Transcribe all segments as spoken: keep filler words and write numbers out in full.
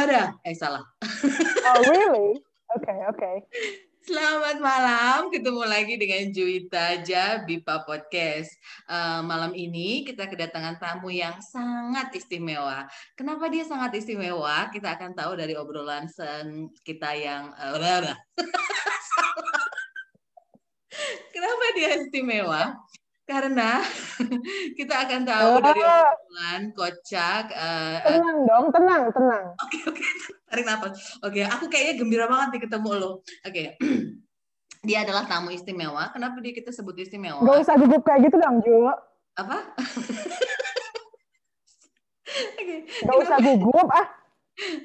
Bara. Eh, salah. Oh, really? Oke, okay, oke. Okay. Selamat malam, ketemu lagi dengan Juita Jabipa Podcast. Uh, malam ini kita kedatangan tamu yang sangat istimewa. Kenapa dia sangat istimewa? Kita akan tahu dari obrolan sen- kita yang... Uh, Kenapa dia istimewa? Karena kita akan tahu oh. dari obrolan kocak. Uh, tenang dong, tenang, tenang. Oke, okay, oke. Okay. Tarik nafas. Oke, okay, aku kayaknya gembira banget nih ketemu lo. Oke, okay. Dia adalah tamu istimewa. Kenapa dia kita sebut istimewa? Gak usah gugup kayak gitu dong, Ju. Apa? okay. Gak usah gugup, ah.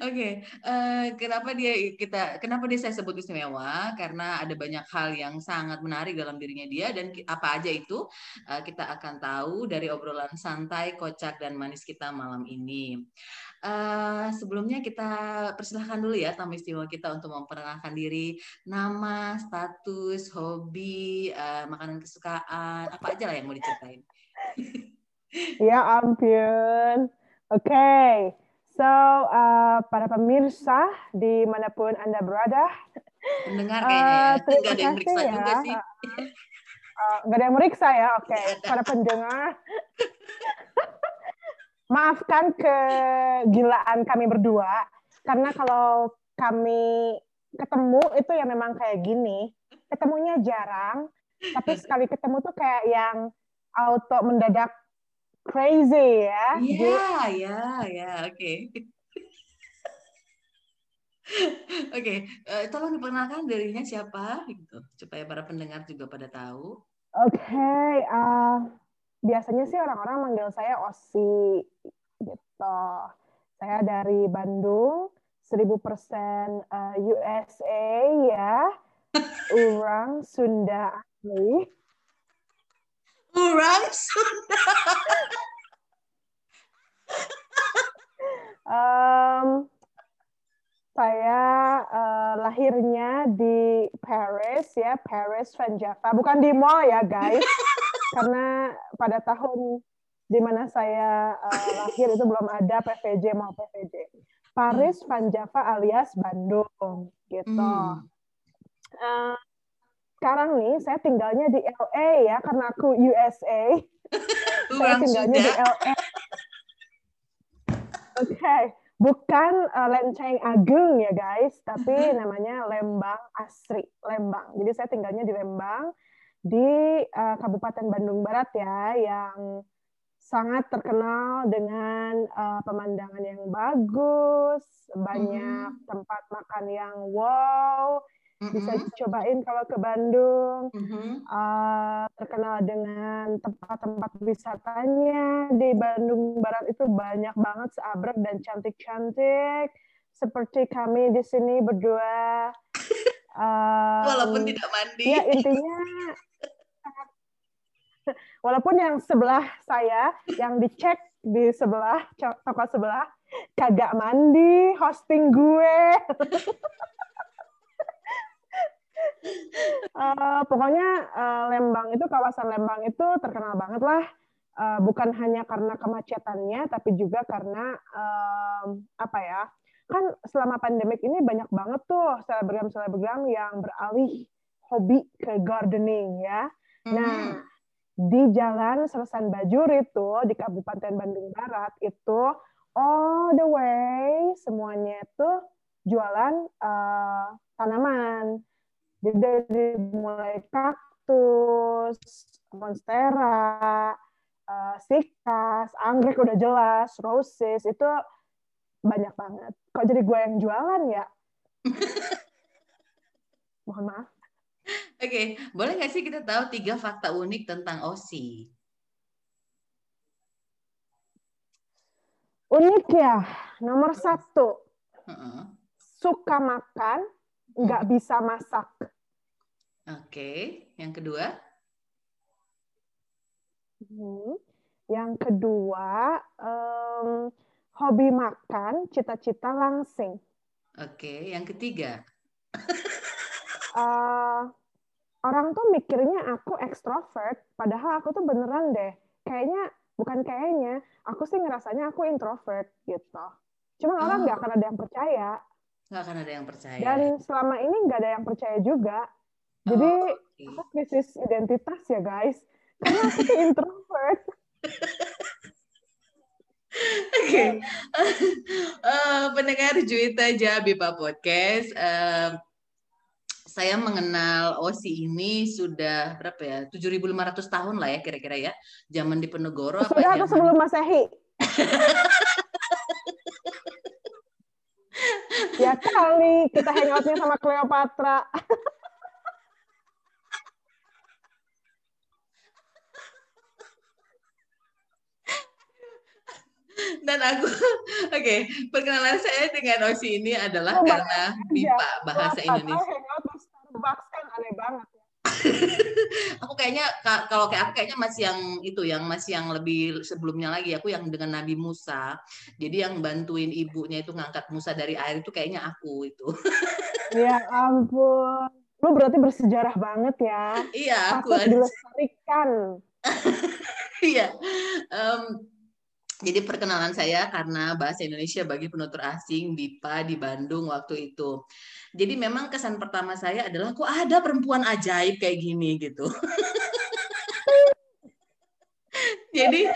Oke, okay. uh, kenapa dia kita kenapa dia saya sebut istimewa? Karena ada banyak hal yang sangat menarik dalam dirinya dia, dan apa aja itu uh, kita akan tahu dari obrolan santai, kocak, dan manis kita malam ini. Uh, sebelumnya kita persilahkan dulu ya tamu istimewa kita untuk memperkenalkan diri, nama, status, hobi, uh, makanan kesukaan, apa aja lah yang mau diceritain. Ya ampun, oke. Okay. So, uh, para pemirsa dimanapun Anda berada, pendengar kayaknya ya, uh, nggak ada yang meriksa ya. juga sih. Uh, uh, nggak ada yang meriksa ya, oke. Okay. Para pendengar, maafkan kegilaan kami berdua, karena kalau kami ketemu itu ya memang kayak gini, ketemunya jarang, tapi sekali ketemu tuh kayak yang auto mendadak, crazy ya. Iya, iya, iya, oke. Oke, tolong diperkenalkan dirinya siapa gitu supaya para pendengar juga pada tahu. Oke, okay, uh, biasanya sih orang-orang manggil saya Osi gitu. Saya dari Bandung, seribu persen uh, U S A ya. Orang Sunda asli. Orang Sunda. um, saya uh, lahirnya di Paris ya, Paris Van Java. Bukan di mall ya guys, karena pada tahun di mana saya uh, lahir itu belum ada P V J mau P V J. Paris Van Java alias Bandung gitu. Uh, Sekarang nih saya tinggalnya di L A ya, karena aku U S A. Saya tinggalnya di L A. Oke, okay. Bukan uh, Lenteng Agung ya guys, tapi namanya Lembang Asri, Lembang. Jadi saya tinggalnya di Lembang di uh, Kabupaten Bandung Barat ya, yang sangat terkenal dengan uh, pemandangan yang bagus, banyak hmm. tempat makan yang wow. Bisa cobain kalau ke Bandung, mm-hmm. uh, terkenal dengan tempat-tempat wisatanya di Bandung Barat itu banyak banget seabrek dan cantik-cantik seperti kami di sini berdua. Um, walaupun tidak mandi. Ya intinya, walaupun yang sebelah saya, yang dicek di sebelah toko sebelah kagak mandi, hosting gue. Uh, pokoknya uh, Lembang itu, kawasan Lembang itu terkenal banget lah, uh, bukan hanya karena kemacetannya, tapi juga karena um, apa ya, kan selama pandemik ini banyak banget tuh selebgram-selebgram yang beralih hobi ke gardening ya. Mm-hmm. Nah, di Jalan Sersan Bajuri itu di Kabupaten Bandung Barat itu all the way semuanya itu jualan uh, tanaman. Jadi dari mulai kaktus, monstera, uh, sikas, anggrek udah jelas, roses, itu banyak banget. Kok jadi gue yang jualan ya? Mohon maaf. Oke, okay. Boleh nggak sih kita tahu tiga fakta unik tentang Osi? Unik ya, nomor satu. Uh-uh. Suka makan. Nggak bisa masak. Oke, okay. Yang kedua? Hmm. Yang kedua, um, hobi makan, cita-cita langsing. Oke, okay. Yang ketiga? uh, orang tuh mikirnya aku ekstrovert, padahal aku tuh beneran deh. Kayaknya, bukan kayaknya, aku sih ngerasanya aku introvert gitu. Cuma orang nggak oh. akan ada yang percaya. Nggak akan ada yang percaya. Dan selama ini nggak ada yang percaya juga. Jadi oh, okay. aku krisis identitas ya guys. Karena aku tuh introvert. Oke, okay. uh, pendengar Juita Jabipa Podcast, uh, saya mengenal O S I ini sudah berapa ya? tujuh ribu lima ratus tahun lah ya kira-kira ya. Zaman Diponegoro. Sudah atau sebelum Masehi? Ya kali kita hangoutnya sama Cleopatra. Dan aku, oke, okay, perkenalan saya dengan O S I ini adalah oh, karena B I P A bahasa Indonesia. Aneh banget. Aku kayaknya kalau kayak aku kayaknya masih yang itu, yang masih yang lebih sebelumnya lagi. Aku yang dengan Nabi Musa. Jadi yang bantuin ibunya itu ngangkat Musa dari air itu kayaknya aku itu. Ya ampun, lu berarti bersejarah banget ya. Iya, aku harus dilestarikan. Iya. Um, Jadi perkenalan saya karena bahasa Indonesia bagi penutur asing B I P A di Bandung waktu itu. Jadi memang kesan pertama saya adalah kok ada perempuan ajaib kayak gini gitu. Jadi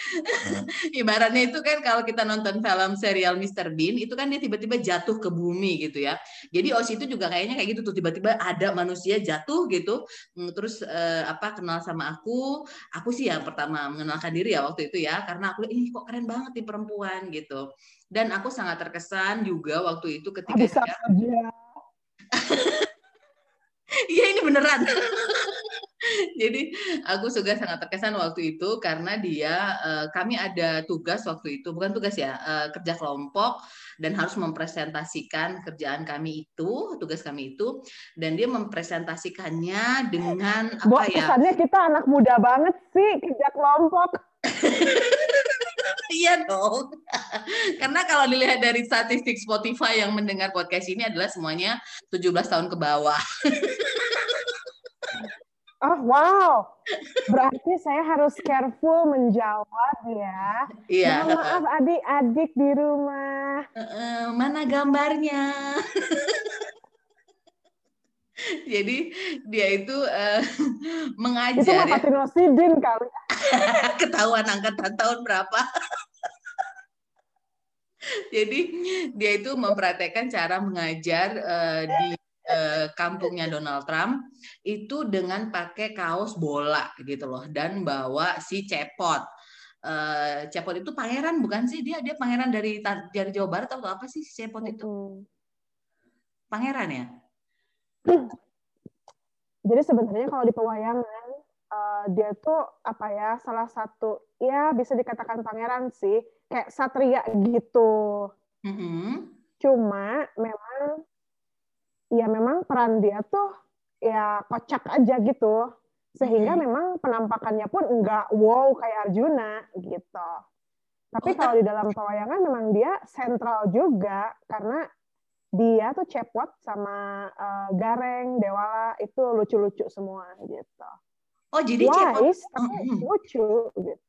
ibaratnya itu kan kalau kita nonton film serial mister Bean itu kan dia tiba-tiba jatuh ke bumi gitu ya. Jadi O S I itu juga kayaknya kayak gitu tuh, tiba-tiba ada manusia jatuh gitu. Terus eh, apa kenal sama aku, aku sih yang pertama mengenalkan diri ya waktu itu ya, karena aku ini kok keren banget nih perempuan gitu. Dan aku sangat terkesan juga waktu itu ketika Bisa dia... aja. Iya ini beneran. Jadi aku juga sangat terkesan waktu itu karena dia, kami ada tugas waktu itu, bukan tugas ya, kerja kelompok dan harus mempresentasikan kerjaan kami itu, tugas kami itu, dan dia mempresentasikannya dengan apa Bo, ya? Kesannya kita anak muda banget sih kerja kelompok. Iya dong, karena kalau dilihat dari statistik Spotify yang mendengar podcast ini adalah semuanya tujuh belas tahun ke bawah. Oh wow, berarti saya harus careful menjawab ya. Iya. Nah, maaf adik-adik di rumah. Uh, mana gambarnya? Jadi dia itu uh, mengajar. Itu mah patinosidin kali. Ketahuan angkatan tahun berapa. Jadi dia itu mempraktekkan cara mengajar uh, di kampungnya Donald Trump itu dengan pakai kaos bola gitu loh, dan bawa si Cepot. Uh, Cepot itu pangeran bukan sih? Dia dia pangeran dari dari Jawa Barat atau apa sih si Cepot itu? Pangeran ya? Jadi sebenarnya kalau di pewayangan uh, dia tuh apa ya, salah satu ya bisa dikatakan pangeran sih, kayak satria gitu. Mm-hmm. Cuma memang ya memang peran dia tuh ya kocak aja gitu. Sehingga hmm. memang penampakannya pun enggak wow kayak Arjuna gitu. Tapi oh, kalau di dalam pewayangan memang dia sentral juga. Karena dia tuh Cepot sama uh, Gareng, Dewala itu lucu-lucu semua gitu. Oh jadi Wise, Cepot. Tapi mm-hmm. lucu gitu.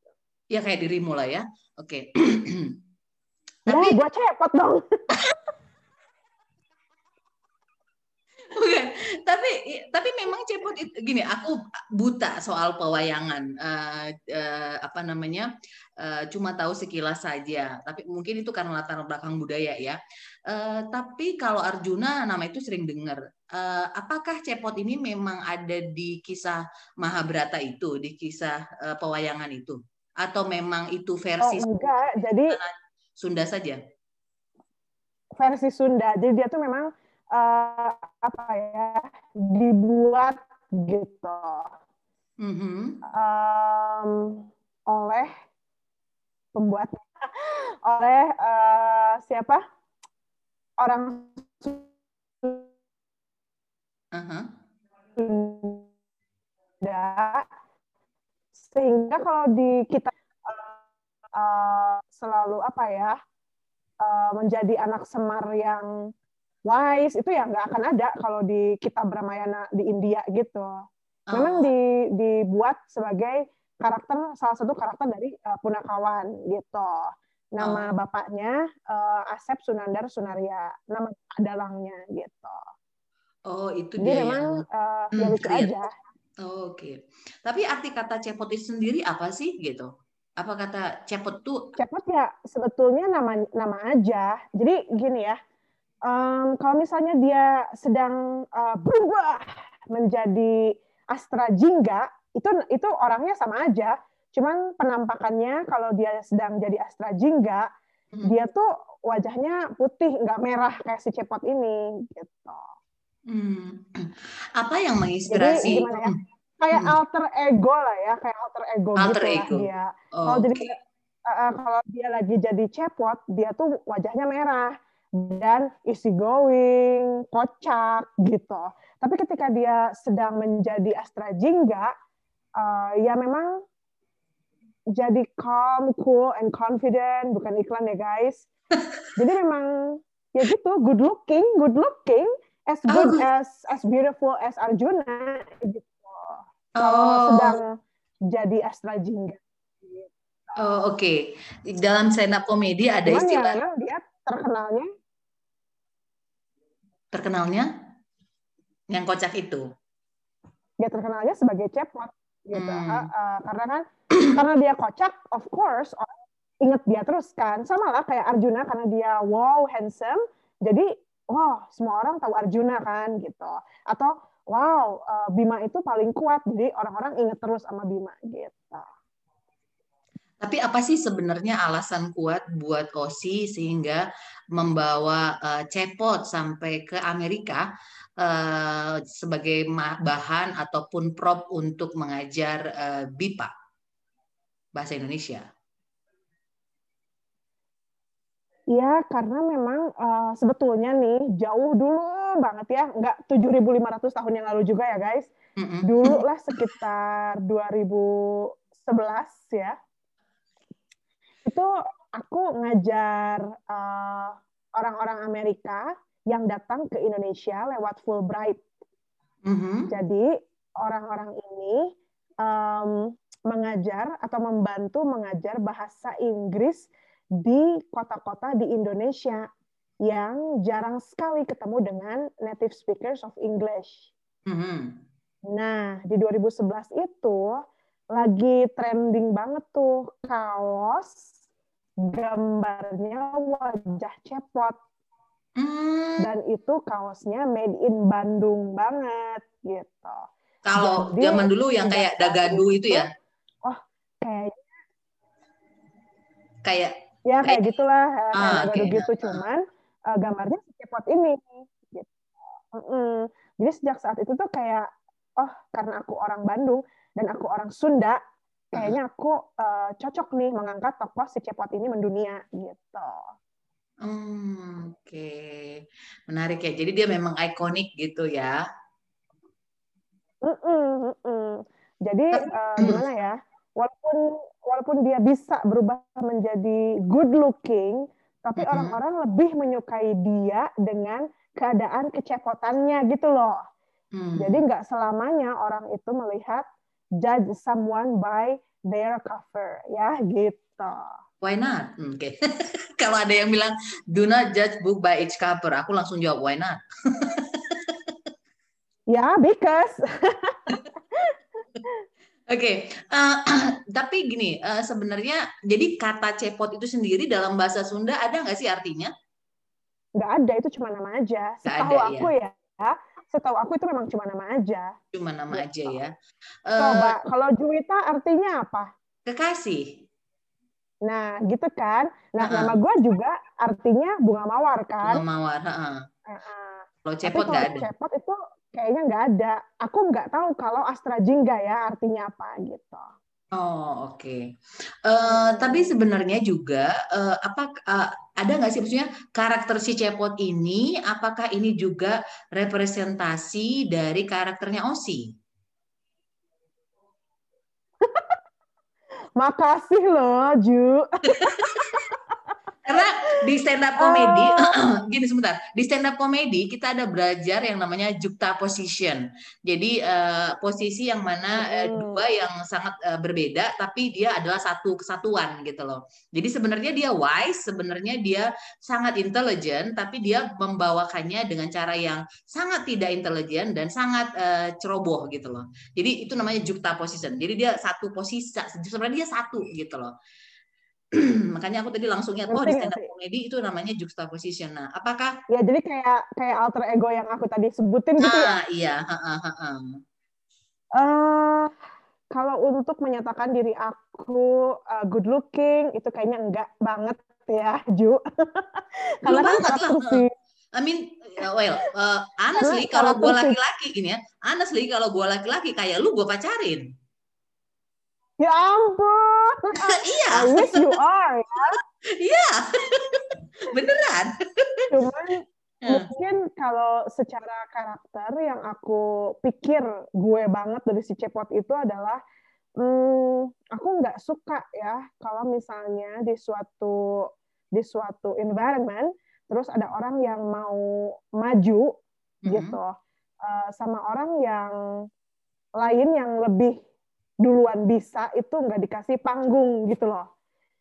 Ya kayak dirimu lah ya. Oke. Okay. Tapi ya, gua Cepot dong. Bukan, tapi tapi memang Cepot itu gini, aku buta soal pewayangan, uh, uh, apa namanya, uh, cuma tahu sekilas saja. Tapi mungkin itu karena latar belakang budaya ya. Uh, tapi kalau Arjuna nama itu sering dengar. Uh, apakah Cepot ini memang ada di kisah Mahabharata itu, di kisah uh, pewayangan itu, atau memang itu versi oh, enggak, jadi Sunda saja? Versi Sunda, jadi dia tuh memang Uh, apa ya dibuat gitu mm-hmm. um, oleh pembuat oleh uh, siapa orang uh-huh. sehingga kalau di kita uh, uh, selalu apa ya uh, menjadi anak Semar yang wise itu ya nggak akan ada kalau di kitab Ramayana di India gitu. Memang di, dibuat sebagai karakter, salah satu karakter dari uh, punakawan gitu. Nama oh. bapaknya uh, Asep Sunandar Sunaria, nama dalangnya gitu. Oh, itu dia. Jadi memang uh, hmm, ya lucu aja. Oh, oke. Okay. Tapi arti kata cepot itu sendiri apa sih gitu? Apa kata cepot tuh? Cepot ya sebetulnya nama nama aja. Jadi gini ya, um, kalau misalnya dia sedang uh, berubah menjadi Astra Jingga, itu itu orangnya sama aja. Cuman penampakannya kalau dia sedang jadi Astra Jingga, hmm. dia tuh wajahnya putih, nggak merah kayak si Cepot ini, gitu. Hmm. Apa yang menginspirasi? Jadi gimana ya? Kayak hmm. alter ego lah ya, kayak alter ego alter gitu ego. Lah dia. Oh, kalau jadi okay. uh, kalau dia lagi jadi Cepot, dia tuh wajahnya merah dan easy going, kocak gitu. Tapi ketika dia sedang menjadi Astra Jingga, uh, ya memang jadi calm, cool, and confident. Bukan iklan ya guys. Jadi memang ya gitu, good looking, good looking, as good oh. as as beautiful as Arjuna gitu. Oh. Kalau sedang jadi Astra Jingga. Gitu. Oh, oke. Okay. Dalam stand up komedi ada cuman istilah. Ya, dia terkenalnya. Terkenalnya yang kocak itu. Dia terkenalnya sebagai Cepot gitu. Hmm. Uh, uh, karena kan karena dia kocak, of course, orang inget dia terus kan. Sama lah kayak Arjuna, karena dia wow, handsome, jadi wow, semua orang tahu Arjuna kan, gitu. Atau wow, Bima itu paling kuat, jadi orang-orang inget terus sama Bima, gitu. Tapi apa sih sebenarnya alasan kuat buat O S I sehingga membawa uh, Cepot sampai ke Amerika uh, sebagai bahan ataupun prop untuk mengajar uh, B I P A? Bahasa Indonesia. Ya, karena memang uh, sebetulnya nih jauh dulu banget ya, enggak tujuh ribu lima ratus tahun yang lalu juga ya guys. Mm-hmm. Dulu lah sekitar dua ribu sebelas ya. Itu aku ngajar uh, orang-orang Amerika yang datang ke Indonesia lewat Fulbright. Mm-hmm. Jadi orang-orang ini um, mengajar atau membantu mengajar bahasa Inggris di kota-kota di Indonesia yang jarang sekali ketemu dengan native speakers of English. Mm-hmm. Nah, di dua ribu sebelas itu lagi trending banget tuh kaos gambarnya wajah Cepot. Mm. Dan itu kaosnya made in Bandung banget gitu. Kalau jadi, zaman dulu yang kayak Dagadu itu, itu ya? Oh, kayaknya kayak ya kayak, kayak gitulah ah, kayak okay. gitu cuman uh, gambarnya Cepot ini gitu. Mm-hmm. Jadi sejak saat itu tuh kayak oh, karena aku orang Bandung dan aku orang Sunda, kayaknya aku uh, cocok nih mengangkat tokoh si Cepot ini mendunia gitu. Hmm, oke. Okay. Menarik ya. Jadi dia memang ikonik gitu ya. Mm-mm, mm-mm. Jadi uh, gimana ya, walaupun walaupun dia bisa berubah menjadi good looking, tapi mm-hmm. orang-orang lebih menyukai dia dengan keadaan kecepotannya gitu loh. Mm. Jadi nggak selamanya orang itu melihat judge someone by their cover, ya gitu. Why not? Oke. Okay. Kalau ada yang bilang do not judge book by its cover, aku langsung jawab why not? Ya, yeah, because. Oke, okay. uh, tapi gini, uh, sebenarnya jadi kata cepot itu sendiri dalam bahasa Sunda ada nggak sih artinya? Nggak ada, itu cuma nama aja. Setahu ada, aku ya. ya, setahu aku itu memang cuma nama aja. Cuma nama gitu. aja ya. Uh, Coba, kalau Juita artinya apa? Kekasih. Nah, gitu kan. Nah, uh-uh. nama gue juga artinya bunga mawar kan. Bunga mawar. Uh-uh. Uh-uh. Kalau cepot nggak ada. Cepot itu kayaknya nggak ada. Aku nggak tahu kalau Astra Jingga ya artinya apa gitu. Oh oke. Okay. Uh, tapi sebenarnya juga uh, apa uh, ada nggak sih maksudnya karakter si Cepot ini? Apakah ini juga representasi dari karakternya O S I? Makasih loh Ju. Karena di stand up comedy, oh. gini sebentar, di stand up comedy kita ada belajar yang namanya jukta position. Jadi uh, posisi yang mana uh, dua yang sangat uh, berbeda, tapi dia adalah satu kesatuan gitu loh. Jadi sebenarnya dia wise, sebenarnya dia sangat intelligent, tapi dia membawakannya dengan cara yang sangat tidak intelligent dan sangat uh, ceroboh gitu loh. Jadi itu namanya jukta position. Jadi dia satu posisi, sebenarnya dia satu gitu loh. Makanya aku tadi langsung lihat, oh di stand up comedy itu namanya juxtaposition. Nah, apakah ya jadi kayak kayak alter ego yang aku tadi sebutin gitu ah, ya? Iya. Ha, ha, ha, ha. Uh, kalau untuk menyatakan diri aku uh, good looking itu kayaknya enggak banget ya, Ju. Karena banget lah. Sih. I mean, well, uh, honestly kalau gue laki-laki gini ya, honestly kalau gue laki-laki kayak lu gue pacarin. Ya ampun. Iya. I wish you are. Ya. Iya. Beneran. Cuman yeah. mungkin kalau secara karakter yang aku pikir gue banget dari si Cepot itu adalah hmm, aku nggak suka ya kalau misalnya di suatu di suatu environment terus ada orang yang mau maju mm-hmm. gitu uh, sama orang yang lain yang lebih duluan bisa itu nggak dikasih panggung gitu loh.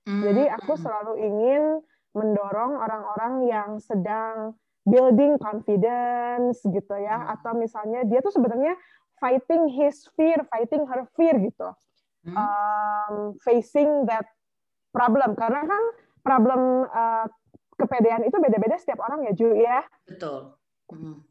Mm. Jadi aku selalu ingin mendorong orang-orang yang sedang building confidence gitu ya, mm. atau misalnya dia tuh sebenarnya fighting his fear, fighting her fear gitu, mm. um, facing that problem. Karena kan problem uh, kepedean itu beda-beda setiap orang ya, Ju ya. Betul. Mm.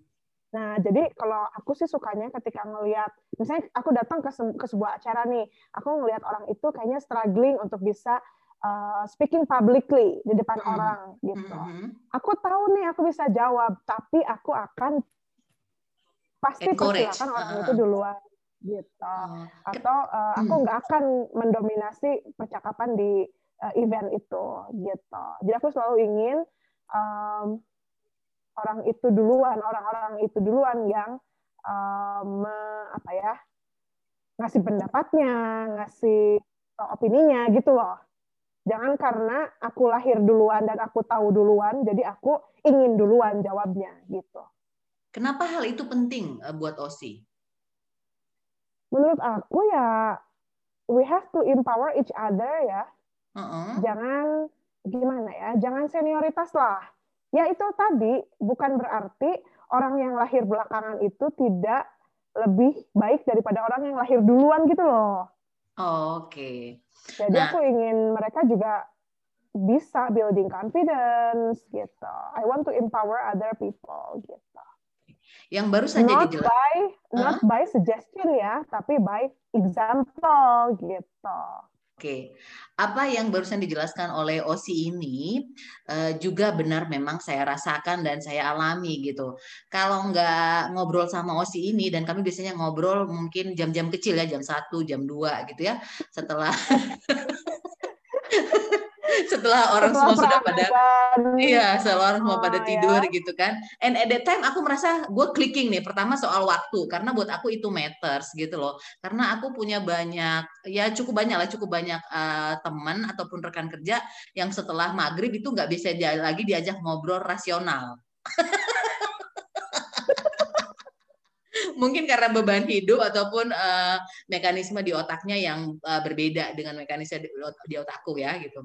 Nah, jadi kalau aku sih sukanya ketika ngelihat, misalnya aku datang ke, se- ke sebuah acara nih, aku ngelihat orang itu kayaknya struggling untuk bisa uh, speaking publicly di depan mm-hmm. orang gitu. Mm-hmm. Aku tahu nih aku bisa jawab, tapi aku akan pasti persilakan orang uh-huh. itu duluan gitu. Uh-huh. Atau uh, aku nggak mm. akan mendominasi percakapan di uh, event itu gitu. Jadi aku selalu ingin um, orang itu duluan, orang-orang itu duluan yang uh, me, apa ya, ngasih pendapatnya, ngasih uh, opininya gitu loh. Jangan karena aku lahir duluan dan aku tahu duluan, jadi aku ingin duluan jawabnya gitu. Kenapa hal itu penting buat O S I? Menurut aku ya, we have to empower each other ya. Uh-uh. Jangan gimana ya, jangan senioritas lah. Ya itu tadi bukan berarti orang yang lahir belakangan itu tidak lebih baik daripada orang yang lahir duluan gitu loh. Oh, oke. Okay. Jadi nah, aku ingin mereka juga bisa building confidence gitu. I want to empower other people gitu. Yang baru saja not dijelaskan. By, huh? Not by suggestion ya, tapi by example gitu. Oke, apa yang barusan dijelaskan oleh O S I ini uh, juga benar memang saya rasakan dan saya alami gitu. Kalau nggak ngobrol sama O S I ini, dan kami biasanya ngobrol mungkin jam-jam kecil ya, jam satu, jam dua gitu ya, setelah... setelah orang setelah semua sudah pada iya setelah orang oh, semua pada tidur ya. Gitu kan, and at that time aku merasa gue clicking nih, pertama soal waktu, karena buat aku itu matters gitu loh, karena aku punya banyak ya cukup banyak lah cukup banyak uh, teman ataupun rekan kerja yang setelah maghrib itu nggak bisa dia lagi diajak ngobrol rasional. Mungkin karena beban hidup ataupun uh, mekanisme di otaknya yang uh, berbeda dengan mekanisme di, di otakku ya gitu.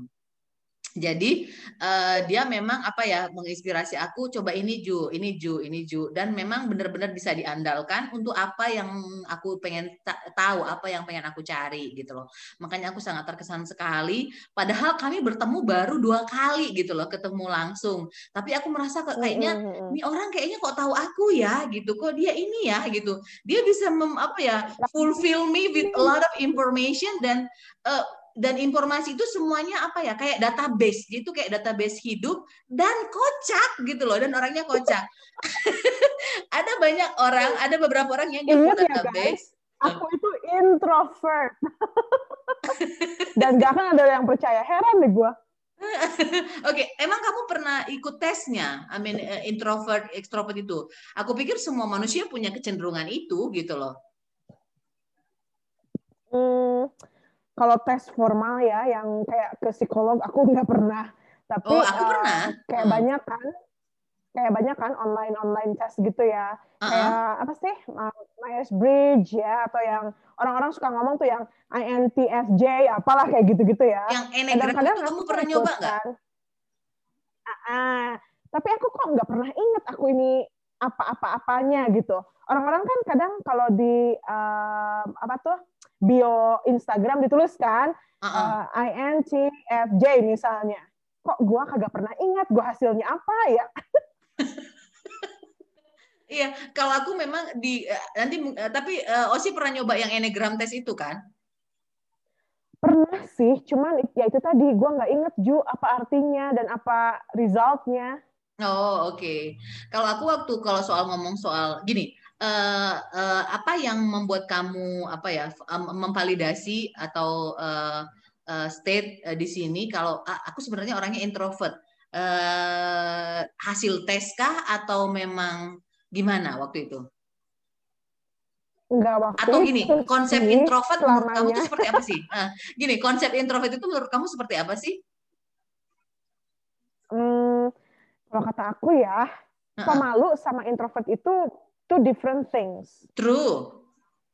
Jadi uh, dia memang apa ya, menginspirasi aku, coba ini Ju, ini Ju, ini Ju, dan memang benar-benar bisa diandalkan untuk apa yang aku pengen ta- tahu, apa yang pengen aku cari gitu loh. Makanya aku sangat terkesan sekali, padahal kami bertemu baru dua kali gitu loh, ketemu langsung. Tapi aku merasa kayaknya ini orang kayaknya kok tahu aku ya gitu, kok dia ini ya gitu. Dia bisa mem, apa ya, fulfill me with a lot of information dan uh, dan informasi itu semuanya apa ya, kayak database gitu, kayak database hidup dan kocak gitu loh, dan orangnya kocak. Ada banyak orang, ada beberapa orang yang nyebut database. Ya, aku itu introvert. Dan gak akan ada yang percaya, heran deh gue. Oke, okay. Emang kamu pernah ikut tesnya? I mean introvert, extrovert itu. Aku pikir semua manusia punya kecenderungan itu gitu loh. Hmm. Kalau tes formal ya, yang kayak ke psikolog, aku nggak pernah. Tapi oh, aku uh, pernah. Kayak uh. banyak kan, kayak banyak kan online-online test gitu ya. Uh-huh. Kayak apa sih? Uh, Myers-Briggs ya, atau yang orang-orang suka ngomong tuh yang I N T F J, apalah kayak gitu-gitu ya. Yang Enneagram itu kamu pernah nyoba nggak? Uh-uh. Tapi aku kok nggak pernah inget aku ini apa-apa-apanya gitu. Orang-orang kan kadang kalau di uh, apa tuh bio Instagram dituliskan uh-uh. uh, I N T F J misalnya. Kok gue kagak pernah ingat gue hasilnya apa ya? Iya, kalau aku memang di nanti tapi uh, Osi pernah nyoba yang Enneagram test itu kan? Pernah sih, cuman ya itu tadi gue nggak inget Ju apa artinya dan apa resultnya. Oh oke, okay. Kalau aku waktu kalau soal ngomong soal gini, uh, uh, apa yang membuat kamu apa ya memvalidasi atau uh, uh, state uh, di sini? Kalau uh, aku sebenarnya orangnya introvert, uh, hasil tes kah atau memang gimana waktu itu? Enggak waktu atau gini itu konsep ini introvert selamanya. Menurut kamu itu seperti apa sih? Uh, gini konsep introvert itu menurut kamu seperti apa sih? Hmm. Kalau kata aku ya, uh-uh. pemalu sama introvert itu two different things. True.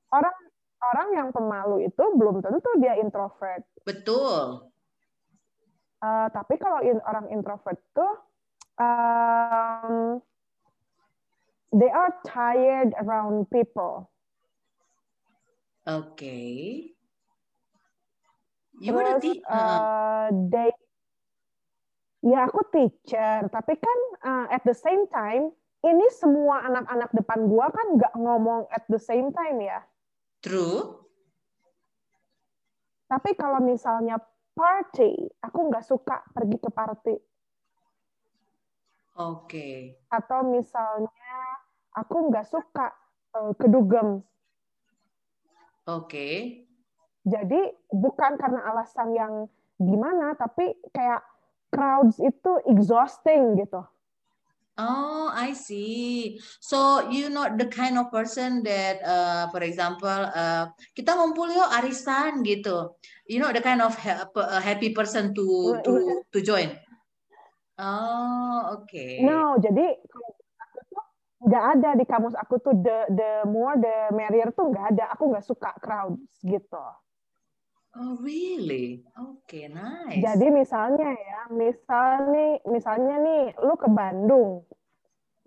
Orang orang yang pemalu itu belum tentu dia introvert. Betul. Uh, tapi kalau in, orang introvert tuh, um, they are tired around people. Oke. Okay. You wanna think? Uh, they Ya aku teacher, tapi kan uh, at the same time ini semua anak-anak depan gua kan nggak ngomong at the same time ya. True. Tapi kalau misalnya party, aku nggak suka pergi ke party. Oke. Okay. Atau misalnya aku nggak suka uh, ke dugem. Oke. Okay. Jadi bukan karena alasan yang gimana, tapi kayak crowds itu exhausting gitu. Oh, I see. So you not the kind of person that, uh, for example, uh, kita ngumpul yuk arisan gitu. You know the kind of happy person to to to join. Oh, okay. No, jadi kalau aku tuh nggak ada di kamus aku tuh the the more the merrier tuh nggak ada. Aku nggak suka crowds gitu. Oh really? Oke, okay, nice. Jadi misalnya ya, misalnya, misalnya nih, lo ke Bandung.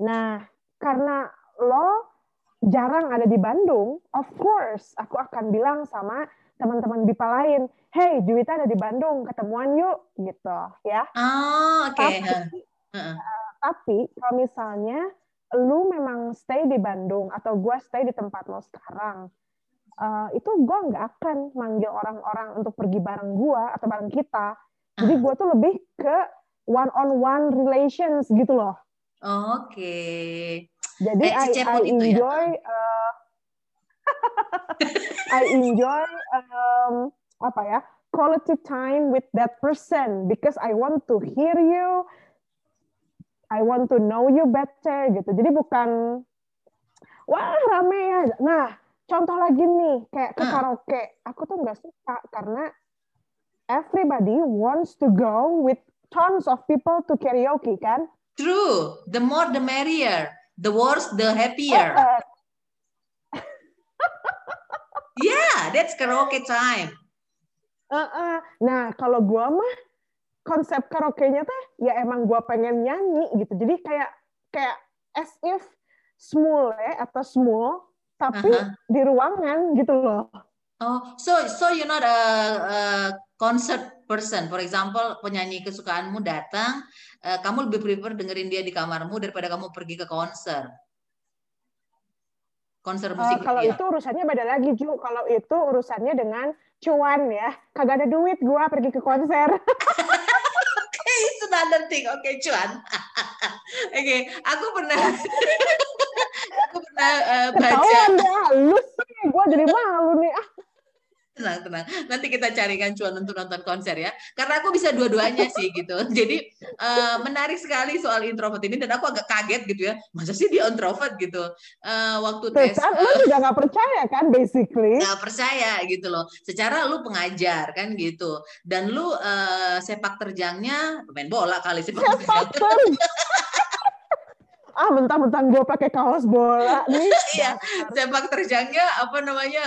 Nah, karena lo jarang ada di Bandung, of course, aku akan bilang sama teman-teman BIPA lain, hey, Juita ada di Bandung, ketemuan yuk, gitu, ya. Oh, oke. Okay. Tapi, uh-uh. uh, tapi kalau misalnya lo memang stay di Bandung atau gue stay di tempat lo sekarang. Uh, itu gue nggak akan manggil orang-orang untuk pergi bareng gue atau bareng kita. Jadi gue tuh lebih ke one-on-one relations gitu loh. Oh, oke. Okay. Jadi eh, I, I, enjoy, ya? uh, I enjoy I um, enjoy apa ya quality time with that person because I want to hear you, I want to know you better gitu. Jadi bukan wah rame ya. Nah contoh lagi nih, kayak ke karaoke. Aku tuh nggak suka karena everybody wants to go with tons of people to karaoke, kan? True. The more the merrier. The worse the happier. Uh, uh. Yeah, that's karaoke time. Uh, uh. Nah, kalau gua mah konsep karaoke-nya tuh ya emang gua pengen nyanyi gitu. Jadi kayak kayak as if smule eh, atau smule tapi uh-huh. di ruangan gitu loh. Oh, so so you're not a, a concert person. For example, penyanyi kesukaanmu datang, uh, kamu lebih prefer dengerin dia di kamarmu daripada kamu pergi ke konser. Konser musik. Uh, kalau itu urusannya beda lagi, Ju. Kalau itu urusannya dengan cuan ya. Kagak ada duit gua pergi ke konser. Okay, it's another thing. Oke, okay, cuan. Oke, okay, aku pernah aku pernah uh, baca. Ketahuan dah, lu sih, gue jadi malu nih. Tenang, tenang. Nanti kita carikan cuan untuk nonton konser ya. Karena aku bisa dua-duanya sih gitu. Jadi uh, menarik sekali soal introvert ini dan aku agak kaget gitu ya. Masa sih dia introvert gitu. Uh, waktu tes. Kan uh, lu juga nggak percaya kan basically. Nggak percaya gitu loh. Secara lu pengajar kan gitu. Dan lu uh, sepak terjangnya main bola kali sepak terjang. Ah, mentang-mentang gue pakai kaos bola nih. Iya, sepak terjangnya apa namanya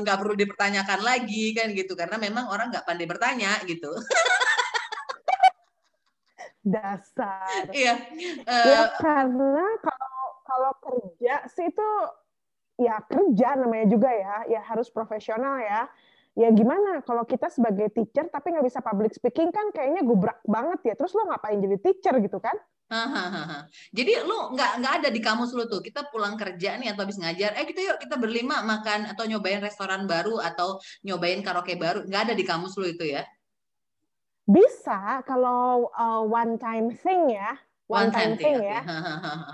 nggak uh, perlu dipertanyakan lagi kan gitu, karena memang orang nggak pandai bertanya gitu. Dasar. Iya. Uh, ya karena kalau kalau kerja sih itu ya kerja namanya juga ya, ya harus profesional ya. Ya gimana kalau kita sebagai teacher tapi nggak bisa public speaking kan kayaknya gubrak banget ya. Terus lo ngapain jadi teacher gitu kan? Hahaha. Jadi lu nggak nggak ada di kamus lu tuh. Kita pulang kerja nih atau habis ngajar, eh kita yuk kita berlima makan atau nyobain restoran baru atau nyobain karaoke baru. Nggak ada di kamus lu itu ya? Bisa kalau uh, one time thing ya, one, one time, time thing, thing ya.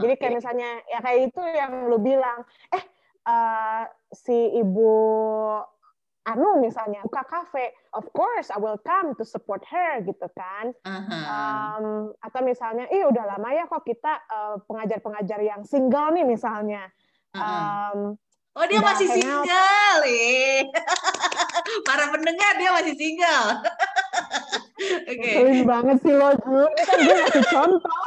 Jadi kayak misalnya ya kayak itu yang lu bilang, eh uh, si ibu Anu misalnya buka kafe, of course I will come to support her gitu kan. Uh-huh. Um, atau misalnya, ih udah lama ya kok kita uh, pengajar-pengajar yang single nih misalnya. Uh-huh. um, oh dia masih single, eh. Para pendengar dia masih single. Oke. Okay. Keren banget sih lo, ini kan gue ngasih contoh.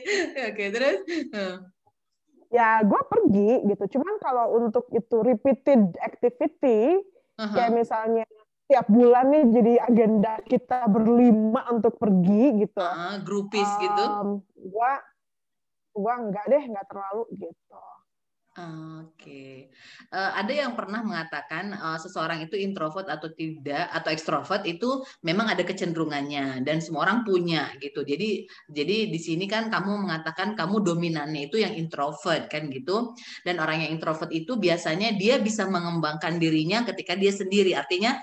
Oke okay, terus. Uh. Ya gue pergi gitu, cuman kalau untuk itu repeated activity, uh-huh. kayak misalnya tiap bulan nih jadi agenda kita berlima untuk pergi gitu. Uh, Grupis um, gitu? Gue gue enggak deh, enggak terlalu gitu. Oke, okay. uh, ada yang pernah mengatakan uh, seseorang itu introvert atau tidak atau ekstrovert itu memang ada kecenderungannya dan semua orang punya gitu. Jadi jadi di sini kan kamu mengatakan kamu dominannya itu yang introvert kan gitu. Dan orang yang introvert itu biasanya dia bisa mengembangkan dirinya ketika dia sendiri. Artinya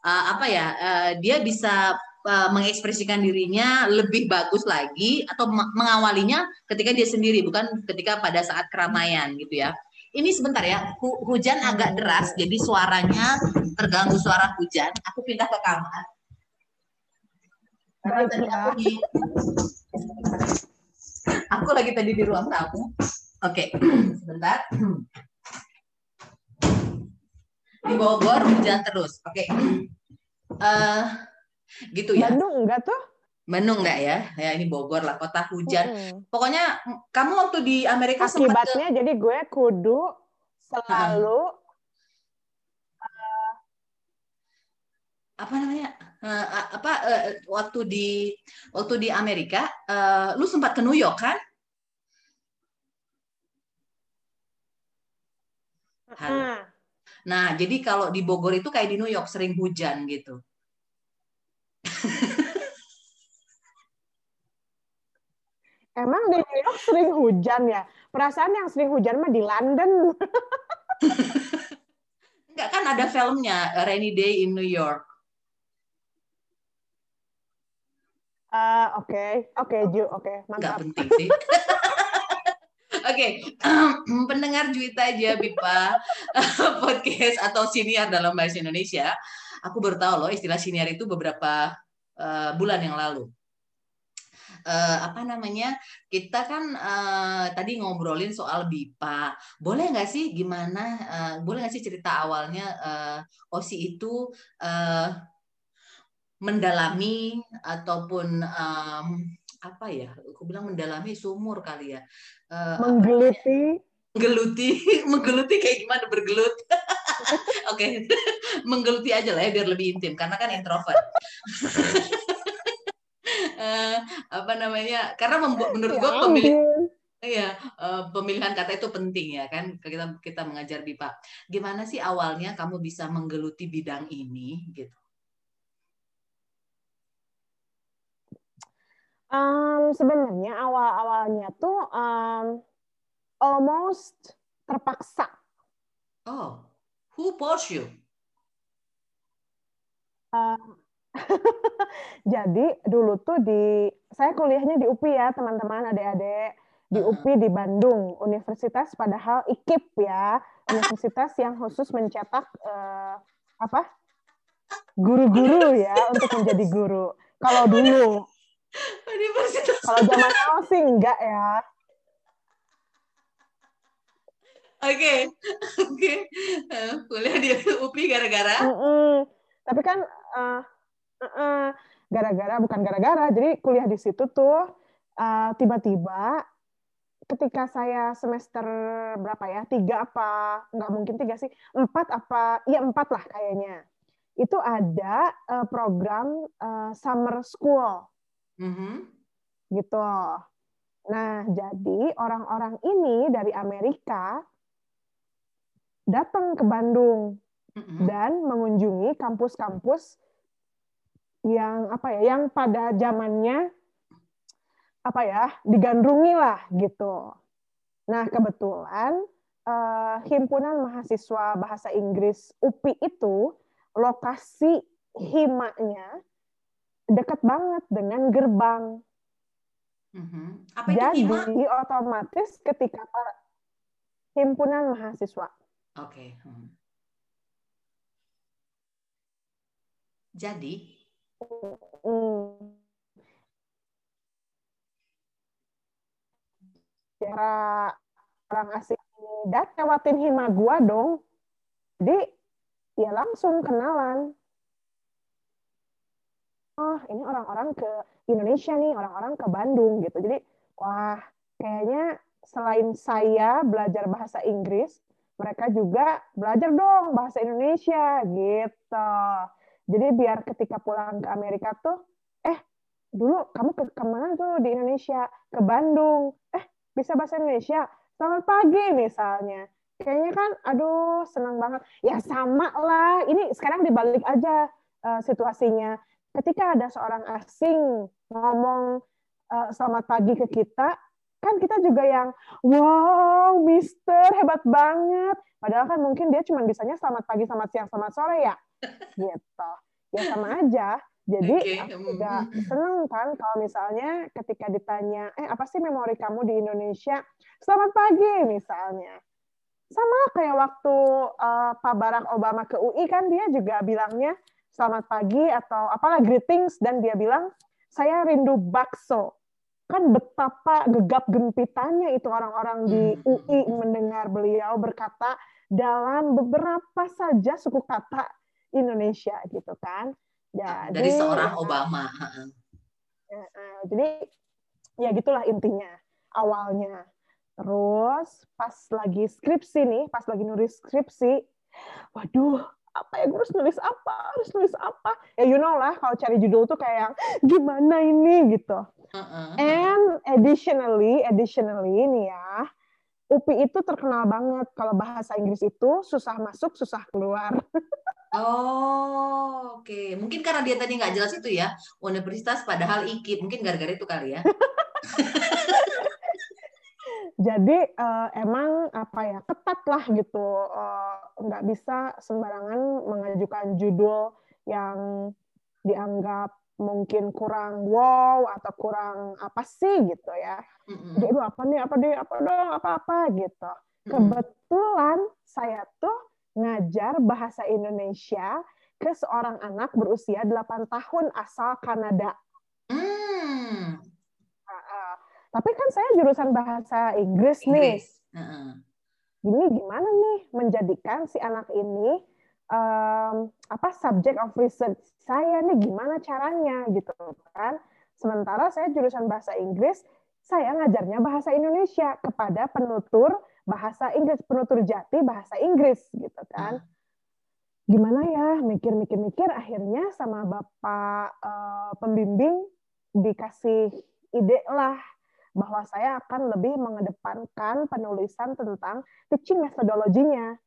uh, apa ya? Uh, dia bisa mengekspresikan dirinya lebih bagus lagi atau mengawalinya ketika dia sendiri bukan ketika pada saat keramaian gitu ya. Ini sebentar ya, hu- hujan agak deras jadi suaranya terganggu suara hujan. Aku pindah ke kamar. Karena tadi aku di Aku lagi tadi di ruang tamu. Oke, sebentar. Di Bogor hujan terus. Oke. Uh, gitu ya. Bandung enggak tuh? Bandung enggak ya? Ya ini Bogor lah, kota hujan. Hmm. Pokoknya kamu waktu di Amerika sempat akibatnya ke... jadi gue kudu selalu uh-huh. uh, apa namanya? Uh, apa uh, waktu di waktu di Amerika uh, lu sempat ke New York kan? Uh-huh. Nah, jadi kalau di Bogor itu kayak di New York sering hujan gitu. Emang di New York sering hujan ya? Perasaan yang sering hujan mah di London. Enggak kan ada filmnya Rainy Day in New York. Uh, oke, okay. oke, okay, Ju, oke, okay. Mantap. Enggak penting sih. Oke, okay. Pendengar Juita Jabipa Podcast atau senior dalam bahasa Indonesia. Aku baru tahu loh istilah senior itu beberapa uh, bulan yang lalu. Uh, apa namanya, kita kan uh, tadi ngobrolin soal B I P A. Boleh nggak sih gimana, uh, boleh nggak sih cerita awalnya uh, O S I itu uh, mendalami ataupun... Um, apa ya, aku bilang mendalami sumur kali ya. Uh, menggeluti. Menggeluti, menggeluti kayak gimana bergelut. Oke, Okay. menggeluti aja lah ya biar lebih intim, karena kan introvert. uh, apa namanya, karena membu- menurut gue pemilihan, ya, uh, pemilihan kata itu penting ya kan, kita, kita mengajar B I P A. Gimana sih awalnya kamu bisa menggeluti bidang ini gitu? Um, sebenarnya awal-awalnya tuh um, almost terpaksa. Oh, who pushed you? Uh, Jadi dulu tuh di, saya kuliahnya di U P I ya teman-teman, adik-adik. di U P I di Bandung, universitas padahal I K I P ya, universitas yang khusus mencetak eh, apa guru-guru ya untuk menjadi guru. Kalau dulu, kalau zaman now sih enggak ya. Oke, oke, kuliah di U P I gara-gara. Mm-mm. Tapi kan uh, uh-uh. gara-gara bukan gara-gara, jadi kuliah di situ tuh uh, tiba-tiba. Ketika saya semester berapa ya, tiga apa, nggak mungkin tiga sih, empat apa, ya empat lah kayaknya. Itu ada uh, program uh, summer school. Mm-hmm. Gitu. Nah, jadi orang-orang ini dari Amerika datang ke Bandung mm-hmm. dan mengunjungi kampus-kampus yang apa ya, yang pada zamannya apa ya, digandrungi lah gitu. Nah, kebetulan eh, himpunan mahasiswa bahasa Inggris U P I itu lokasi himanya dekat banget dengan gerbang. Mm-hmm. Apa itu jadi hima? Otomatis ketika para himpunan mahasiswa. Oke. Okay. Hmm. Jadi. Hmm. Para orang asing dan lewatin hima gua dong, jadi ya langsung kenalan. Oh, ini orang-orang ke Indonesia nih, orang-orang ke Bandung gitu. Jadi wah, kayaknya selain saya belajar bahasa Inggris, mereka juga belajar dong bahasa Indonesia gitu. Jadi biar ketika pulang ke Amerika tuh, eh dulu kamu ke kemana tuh di Indonesia? Ke Bandung. Eh, bisa bahasa Indonesia, selamat pagi misalnya. Kayaknya kan, aduh senang banget. Ya sama lah, ini sekarang dibalik aja uh, situasinya. Ketika ada seorang asing ngomong uh, selamat pagi ke kita, kan kita juga yang, wow mister, hebat banget. Padahal kan mungkin dia cuma bisanya selamat pagi, selamat siang, selamat sore ya. Gitu. Ya sama aja. Jadi okay. Aku juga seneng kan kalau misalnya ketika ditanya, eh apa sih memori kamu di Indonesia? Selamat pagi misalnya. Sama kayak waktu uh, Pak Barack Obama ke U I kan dia juga bilangnya selamat pagi atau apalah greetings, dan dia bilang saya rindu bakso. Kan betapa gegap gempitannya itu orang-orang di U I mendengar beliau berkata dalam beberapa saja suku kata Indonesia gitu kan. Jadi, dari seorang Obama. Uh, uh, uh, jadi ya gitulah intinya awalnya. Terus pas lagi skripsi nih, pas lagi nulis skripsi, waduh, apa ya, gue harus nulis apa, harus nulis apa? Ya you know lah, kalau cari judul tuh kayak gimana ini gitu. Uh, uh, uh. And additionally, additionally nih ya, U P I itu terkenal banget kalau bahasa Inggris itu susah masuk, susah keluar. Oh, oke. Okay. Mungkin karena dia tadi nggak jelas itu ya, universitas padahal I K I P. Mungkin gara-gara itu kali ya. Jadi uh, emang apa ya, ketat lah gitu. Uh, nggak bisa sembarangan mengajukan judul yang dianggap mungkin kurang wow atau kurang apa sih gitu ya. Mm-hmm. Jadi apa nih, apa deh, apa dong, apa-apa gitu. Mm-hmm. Kebetulan saya tuh ngajar bahasa Indonesia ke seorang anak berusia delapan tahun asal Kanada. Hmm. Uh, uh, tapi kan saya jurusan bahasa Inggris, Inggris. nih. Uh-uh. Ini gimana nih menjadikan si anak ini um, apa subject of research saya nih, gimana caranya gitu kan? Sementara saya jurusan bahasa Inggris, saya ngajarnya bahasa Indonesia kepada penutur bahasa Inggris, penutur jati bahasa Inggris gitu kan. Gimana ya, mikir-mikir-mikir, akhirnya sama bapak uh, pembimbing dikasih ide lah bahwa saya akan lebih mengedepankan penulisan tentang teaching methodology-nya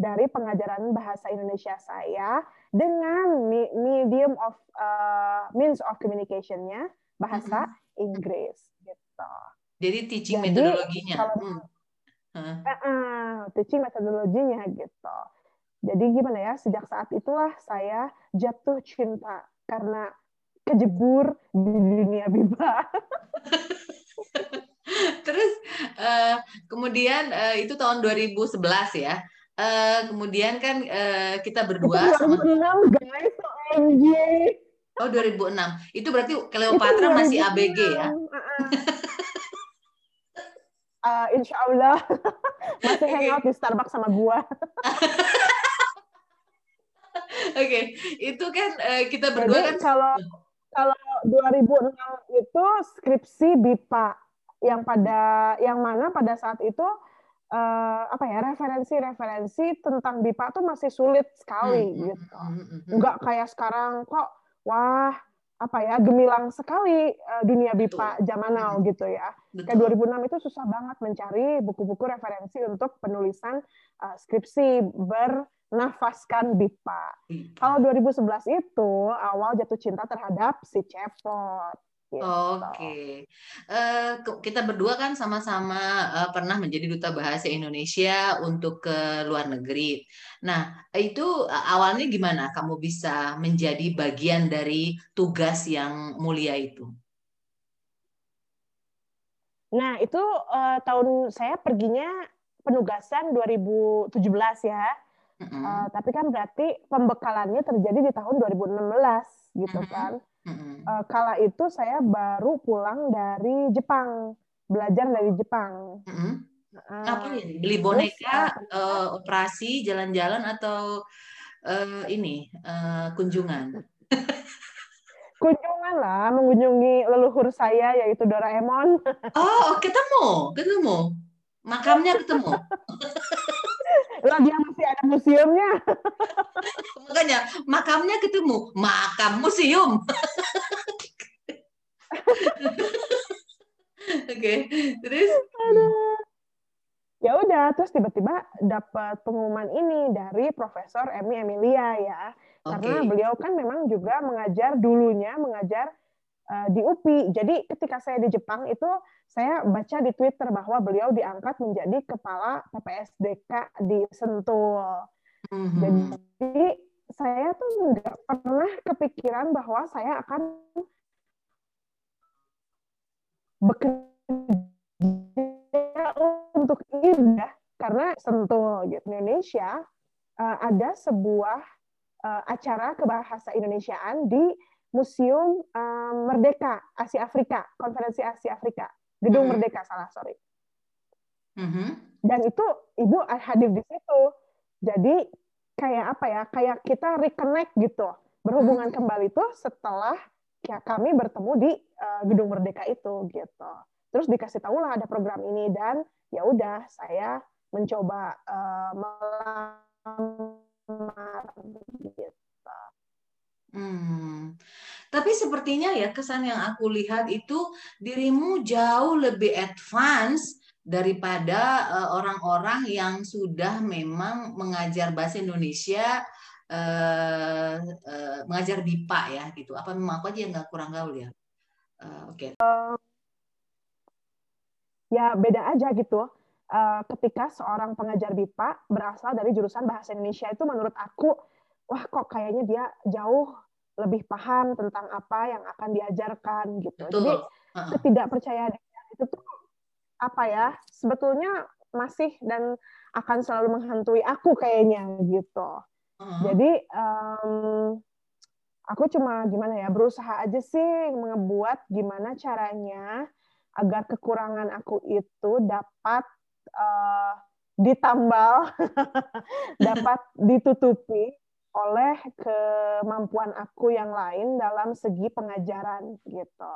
dari pengajaran bahasa Indonesia saya dengan medium of uh, means of communication-nya bahasa Inggris gitu. Jadi teaching metodologinya. Uh-huh. Uh-uh, teaching metodologinya gitu. Jadi gimana ya, sejak saat itulah saya jatuh cinta karena kejebur di dunia BIPA. Terus uh, kemudian uh, itu tahun dua ribu sebelas ya. Uh, kemudian kan uh, kita berdua itu dua ribu enam guys, O M G. Oh dua ribu enam. Itu berarti Cleopatra itu masih A B G ya. Uh, insya Allah masih hangout di Starbucks sama gua. Oke, okay. Itu kan uh, kita berdua. Jadi, kan kalau kalau dua ribu enam itu skripsi B I P A yang pada yang mana pada saat itu uh, apa ya referensi-referensi tentang B I P A tuh masih sulit sekali hmm, gitu. Enggak hmm, hmm, kayak sekarang kok wah apa ya gemilang sekali uh, dunia B I P A zaman now gitu ya. Kayak dua ribu enam itu susah banget mencari buku-buku referensi untuk penulisan uh, skripsi bernafaskan B I P A. Kalau dua ribu sebelas itu awal jatuh cinta terhadap si Cepot. Gitu. Oke, okay. uh, kita berdua kan sama-sama uh, pernah menjadi duta bahasa Indonesia untuk ke luar negeri. Nah, itu awalnya gimana kamu bisa menjadi bagian dari tugas yang mulia itu? Nah, itu uh, tahun saya perginya penugasan dua ribu tujuh belas ya. Mm-hmm. uh, tapi kan berarti pembekalannya terjadi di tahun dua ribu enam belas gitu kan. Mm-hmm. Mm-hmm. Uh, kala itu saya baru pulang dari Jepang, belajar dari Jepang. Mm-hmm. Uh, Apa ini? Beli boneka, terus, uh, operasi, jalan-jalan atau uh, ini uh, kunjungan? Kunjungan lah, mengunjungi leluhur saya yaitu Doraemon. Oh, ketemu, ketemu, makamnya ketemu. Lah dia masih ada museumnya. Makanya makamnya ketemu, makam museum. Oke, okay. Terus ya udah, terus tiba-tiba dapat pengumuman ini dari Profesor Emi Amelia ya. Okay. Karena beliau kan memang juga mengajar dulunya mengajar uh, di U P I. Jadi ketika saya di Jepang itu saya baca di Twitter bahwa beliau diangkat menjadi kepala P P S D K di Sentul. Mm-hmm. Jadi saya tuh nggak pernah kepikiran bahwa saya akan bekerja untuk Indah karena Sentul gitu. Indonesia ada sebuah acara kebahasa Indonesiaan di Museum Merdeka Asia Afrika, Konferensi Asia Afrika. Gedung mm-hmm. Merdeka salah sorry, mm-hmm. dan itu ibu hadir di situ, jadi kayak apa ya, kayak kita reconnect gitu, berhubungan mm-hmm. kembali tuh setelah ya kami bertemu di uh, gedung Merdeka itu gitu, terus dikasih tahu lah ada program ini dan ya udah saya mencoba uh, melamar gitu. Hmm. Tapi sepertinya ya kesan yang aku lihat itu dirimu jauh lebih advance daripada uh, orang-orang yang sudah memang mengajar bahasa Indonesia, uh, uh, mengajar B I P A ya gitu. Apa memang aku aja yang nggak kurang gaul ya? Uh, Oke. Okay. Uh, ya beda aja gitu. Uh, ketika seorang pengajar B I P A berasal dari jurusan bahasa Indonesia itu menurut aku wah kok kayaknya dia jauh lebih paham tentang apa yang akan diajarkan gitu. Betul. Jadi uh-huh. ketidakpercayaan itu tuh apa ya sebetulnya masih dan akan selalu menghantui aku kayaknya gitu. Uh-huh. Jadi um, aku cuma gimana ya berusaha aja sih ngebuat gimana caranya agar kekurangan aku itu dapat uh, ditambal, dapat ditutupi oleh kemampuan aku yang lain dalam segi pengajaran gitu.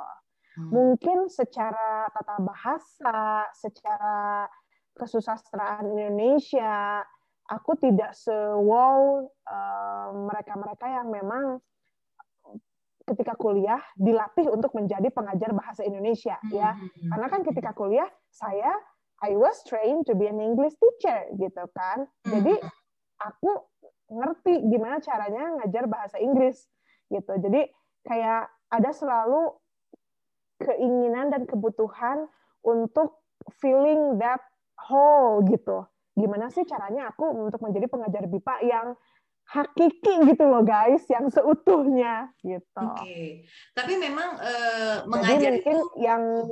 Hmm. Mungkin secara tata bahasa, secara kesusastraan Indonesia, aku tidak se-wow uh, mereka-mereka yang memang ketika kuliah dilatih untuk menjadi pengajar bahasa Indonesia hmm. ya. Karena kan ketika kuliah saya I was trained to be an English teacher gitu kan. Hmm. Jadi aku ngerti gimana caranya ngajar bahasa Inggris gitu. Jadi kayak ada selalu keinginan dan kebutuhan untuk filling that hole gitu. Gimana sih caranya aku untuk menjadi pengajar B I P A yang hakiki gitu loh guys, yang seutuhnya gitu. Oke. Okay. Tapi memang uh, mengajar itu yang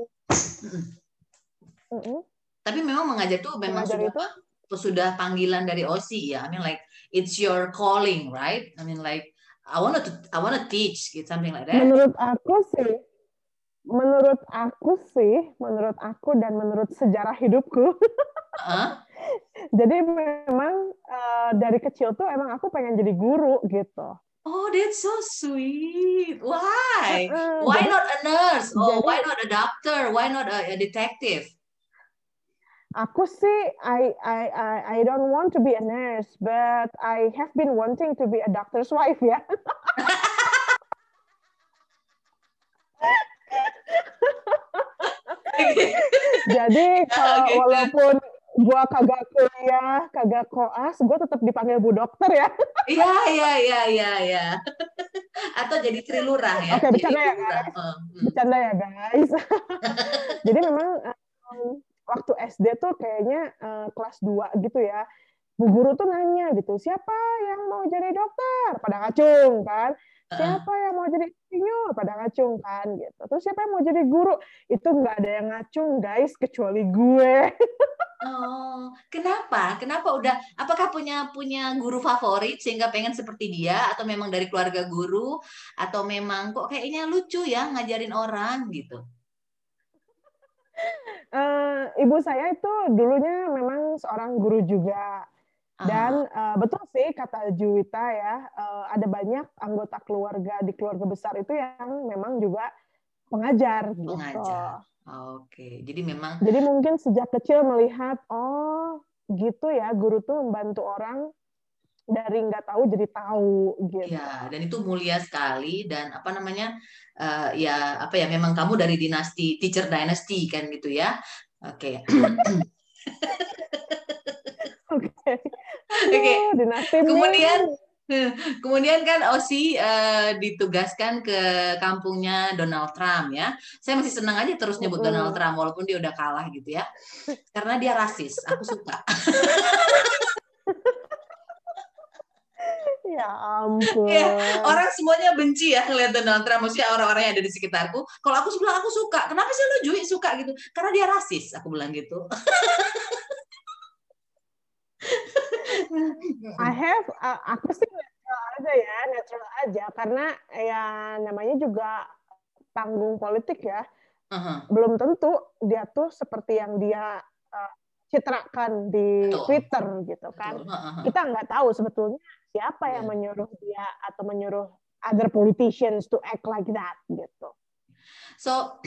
Mm-hmm. Tapi memang mengajar tuh memang mengajar sudah itu? sudah panggilan dari O S I ya. I mean like it's your calling, right? I mean like I want to I want to teach gitu, something like that. Menurut aku sih, menurut aku sih, menurut aku dan menurut sejarah hidupku. Uh-huh. Jadi memang uh, dari kecil tuh emang aku pengen jadi guru gitu. Oh, that's so sweet. Why? Uh, why jadi, not a nurse? Oh, jadi, why not a doctor? Why not a, a detective? Aku sih, I I I I don't want to be a nurse, but I have been wanting to be a doctor's wife ya. Jadi kalau okay, walaupun gua kagak kuliah, kagak koas, gua tetap dipanggil Bu Dokter ya. Iya, iya, iya, iya, ya. Atau jadi trilurah ya. Oke, okay, bercanda ya guys. Oh, hmm. Bercanda ya guys. Jadi memang um, waktu S D tuh kayaknya uh, kelas dua gitu ya. Bu guru tuh nanya gitu, siapa yang mau jadi dokter? Pada ngacung kan. Siapa yang mau jadi insinyur? Pada ngacung kan gitu. Terus siapa yang mau jadi guru? Itu nggak ada yang ngacung guys, kecuali gue. Oh, kenapa? Kenapa udah? Apakah punya punya guru favorit sehingga pengen seperti dia? Atau memang dari keluarga guru? Atau memang kok kayaknya lucu ya ngajarin orang gitu? Uh, ibu saya itu dulunya memang seorang guru juga. Dan uh, betul sih kata Juita ya, uh, ada banyak anggota keluarga di keluarga besar itu yang memang juga pengajar. Pengajar. Gitu. Oke, jadi memang. Jadi mungkin sejak kecil melihat, oh gitu ya, guru tuh membantu orang dari nggak tahu jadi tahu. Gitu. Ya, dan itu mulia sekali dan apa namanya, uh, ya apa ya, memang kamu dari dinasti teacher dynasty kan gitu ya. Oke. Okay. Oke, okay. okay. Dinasti. Kemudian, kemudian kan O S I uh, ditugaskan ke kampungnya Donald Trump ya. Saya masih senang aja terus nyebut mm. Donald Trump walaupun dia udah kalah gitu ya, karena dia rasis. Aku suka. Ya ampun. Ya, orang semuanya benci ya ngelihat Donald Trump. Maksudnya orang-orang yang ada di sekitarku. Kalau aku bilang aku suka, kenapa sih lo Jui suka gitu? Karena dia rasis. Aku bilang gitu. I have, uh, aku sih natural aja ya, natural aja, karena ya namanya juga panggung politik ya, uh-huh. belum tentu dia tuh seperti yang dia uh, citrakan di Betul. Twitter gitu kan, uh-huh. kita nggak tahu sebetulnya siapa yeah. yang menyuruh dia atau menyuruh other politicians to act like that gitu. So,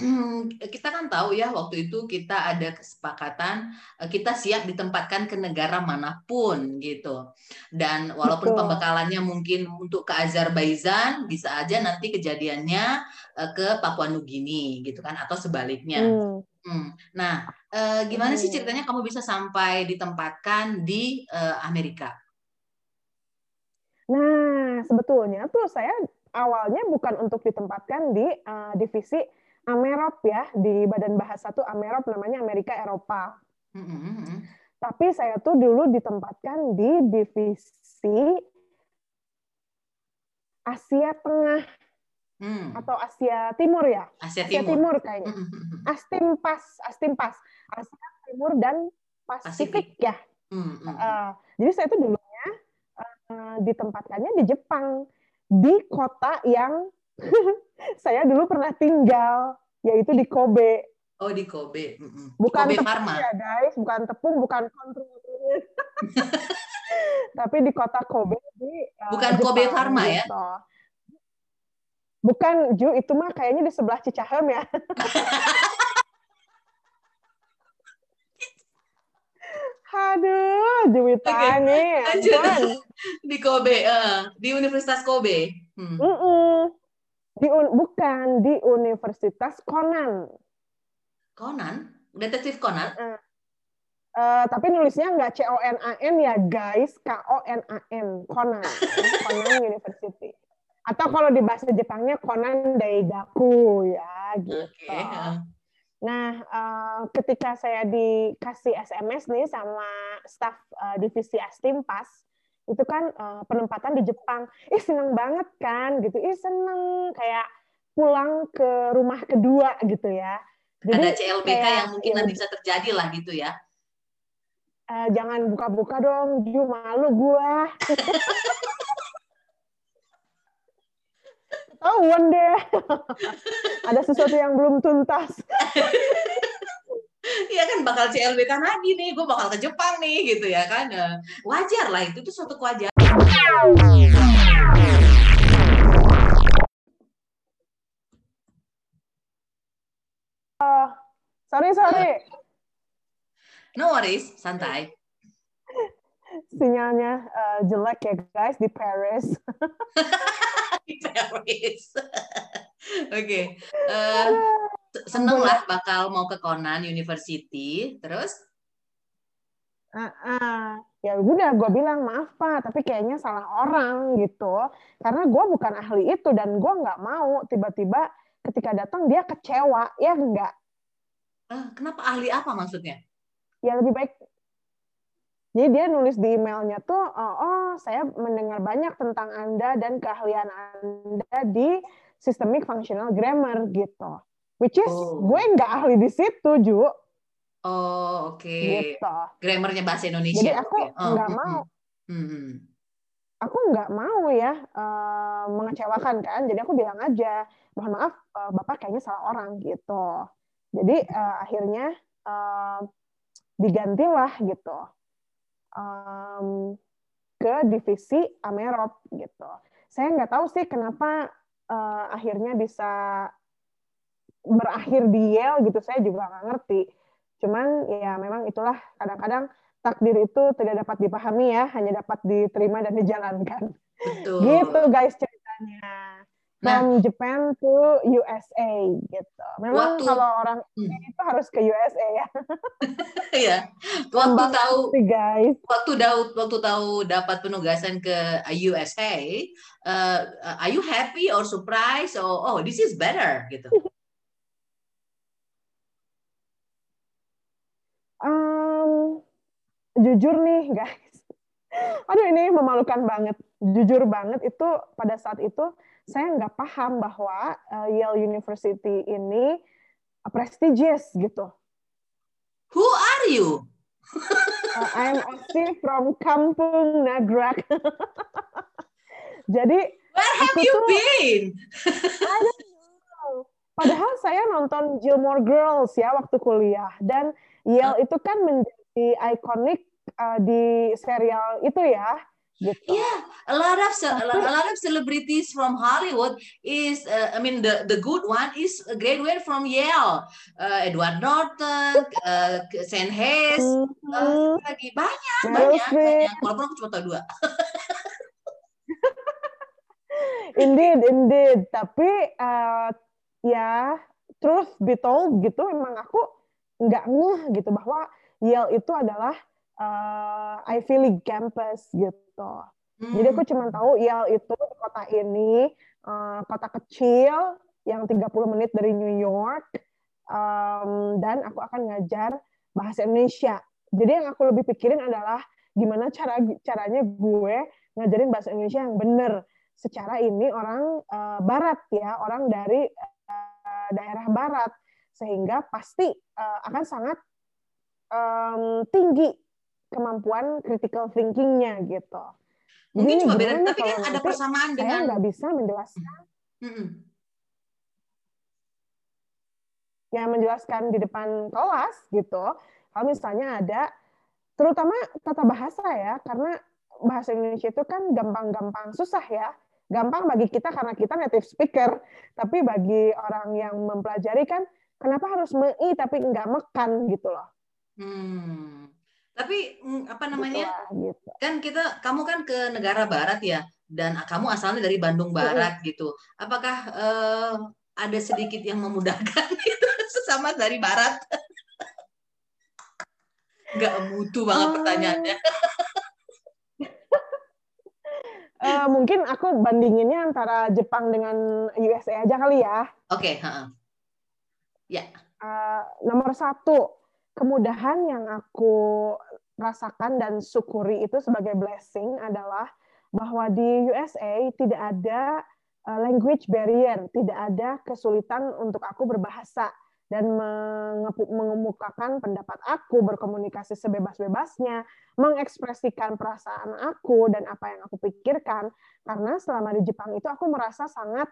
kita kan tahu ya waktu itu kita ada kesepakatan kita siap ditempatkan ke negara manapun gitu. Dan walaupun Betul. Pembekalannya mungkin untuk ke Azerbaijan, bisa aja nanti kejadiannya ke Papua Nugini gitu kan atau sebaliknya. Hmm. Hmm. Nah, eh, gimana sih ceritanya kamu bisa sampai ditempatkan di eh, Amerika? Nah, sebetulnya tuh saya awalnya bukan untuk ditempatkan di uh, divisi Amerop ya, di Badan Bahasa tuh Amerop namanya Amerika Eropa. Mm-hmm. Tapi saya tuh dulu ditempatkan di divisi Asia Tengah mm. atau Asia Timur ya, Asia Timur, Asia Timur kayaknya. Mm-hmm. Astimpas, Astimpas, Asia Timur dan Pasifik, Pasifik. Ya. Mm-hmm. Uh, jadi saya tuh dulunya uh, ditempatkannya di Jepang. Di kota yang saya dulu pernah tinggal, yaitu di Kobe. Oh, di Kobe. Mm-hmm. Bukan Kobe tepung Parma. Ya, guys. Bukan tepung, bukan kontrol. Tapi di kota Kobe. Di, bukan uh, Kobe Parma gitu. Ya? Bukan, Ju. Itu mah kayaknya di sebelah Cicahem ya. Aduh, Juita okay. nih. Kan? Di Kobe, uh, di Universitas Kobe. Hmm. Di un- bukan, di Universitas Konan. Konan? Detektif Konan? Uh, uh, tapi nulisnya nggak C O N A N ya guys, K O N A N, Konan. Konan University. Atau kalau di bahasa Jepangnya Konan Daigaku ya gitu. Okay. Uh. Nah, uh, ketika saya dikasih S M S nih sama staff uh, divisi Astimpas, itu kan uh, penempatan di Jepang. Ih, seneng banget kan, gitu. Ih, seneng. Kayak pulang ke rumah kedua, gitu ya. Jadi, ada C L B K kayak, yang mungkin ya, nanti bisa terjadi lah gitu ya. Eh, jangan buka-buka dong, Ju, malu gua. Ketahuan deh. Ada sesuatu yang belum tuntas. Iya kan, bakal C L B K lagi nih, gua bakal ke Jepang nih gitu ya kan. Wajar lah, itu tuh suatu kewajaran. Uh, sorry, sorry. No worries, santai. Sinyalnya uh, jelek ya guys di Paris. Di Paris. Oke, okay. uh, seneng lah bakal mau ke Konan University, terus? Uh, uh, ya udah, gue bilang maaf Pak, tapi kayaknya salah orang gitu, karena gue bukan ahli itu dan gue nggak mau tiba-tiba ketika datang dia kecewa, ya enggak? Uh, kenapa ahli apa maksudnya? Ya lebih baik. Jadi dia nulis di emailnya tuh, oh, oh saya mendengar banyak tentang Anda dan keahlian Anda di systemic functional grammar gitu. Which is oh. gue nggak ahli di situ, Ju. Oh, oke. Okay. Gitu. Grammarnya bahasa Indonesia. Jadi aku okay. oh. nggak mau. Mm-hmm. Aku nggak mau ya uh, mengecewakan kan. Jadi aku bilang aja, mohon maaf, uh, Bapak kayaknya salah orang gitu. Jadi uh, akhirnya uh, digantilah gitu um, ke divisi Amerop gitu. Saya nggak tahu sih kenapa uh, akhirnya bisa berakhir di Yale gitu. Saya juga nggak ngerti. Cuman ya memang itulah, kadang-kadang takdir itu tidak dapat dipahami ya, hanya dapat diterima dan dijalankan. Betul. Gitu guys ceritanya. From nah, Japan to U S A gitu. Memang waktu, kalau orang hmm. itu harus ke U S A ya. Iya. Waktu tahu guys. Waktu tahu waktu tahu dapat penugasan ke U S A, uh, are you happy or surprised or oh this is better gitu. um, jujur nih guys. Aduh ini memalukan banget. Jujur banget itu pada saat itu saya nggak paham bahwa uh, Yale University ini uh, prestigious gitu. Who are you? uh, I'm Osi from Kampung Nagrak. Jadi where have you tuh, been? I don't know. Padahal saya nonton Gilmore Girls ya waktu kuliah dan Yale huh? itu kan menjadi ikonik uh, di serial itu ya. Gitu. Yeah, a lot of a lot of celebrities from Hollywood is uh, I mean the the good one is a graduate from Yale, uh, Edward Norton, uh, Sam Hayes, uh, lagi banyak banyak banyak. Walaupun aku cuma tahu dua. Indeed, indeed. Tapi uh, ya truth be told gitu, emang aku nggak ngeh gitu bahwa Yale itu adalah Uh, Ivy League campus gitu. Hmm. Jadi aku cuma tahu Yale itu di kota ini, uh, kota kecil yang tiga puluh menit dari New York, um, dan aku akan ngajar bahasa Indonesia. Jadi yang aku lebih pikirin adalah gimana cara caranya gue ngajarin bahasa Indonesia yang bener. Secara ini orang uh, barat ya, orang dari uh, daerah barat, sehingga pasti uh, akan sangat um, tinggi kemampuan critical thinking-nya gitu. Mungkin cuma beda, tapi kan ada persamaan dengan. Saya nggak bisa menjelaskan. Mm-hmm. Ya menjelaskan di depan kelas gitu. Kalau misalnya ada, terutama tata bahasa ya, karena bahasa Indonesia itu kan gampang-gampang susah ya. Gampang bagi kita karena kita native speaker, tapi bagi orang yang mempelajari kan, kenapa harus mei tapi nggak mekan gitu loh. Hmm. Tapi apa namanya gitu lah, gitu. Kan kita kamu kan ke negara barat ya dan kamu asalnya dari Bandung Barat gitu, apakah eh, ada sedikit yang memudahkan itu sesama dari barat? Nggak butuh banget pertanyaannya. uh, mungkin aku bandinginnya antara Jepang dengan U S A aja kali ya. Oke, okay, ya yeah. uh, nomor satu kemudahan yang aku rasakan dan syukuri itu sebagai blessing adalah bahwa di U S A tidak ada language barrier, tidak ada kesulitan untuk aku berbahasa. dan mengemukakan pendapat aku, berkomunikasi sebebas-bebasnya, mengekspresikan perasaan aku dan apa yang aku pikirkan. Karena selama di Jepang itu aku merasa sangat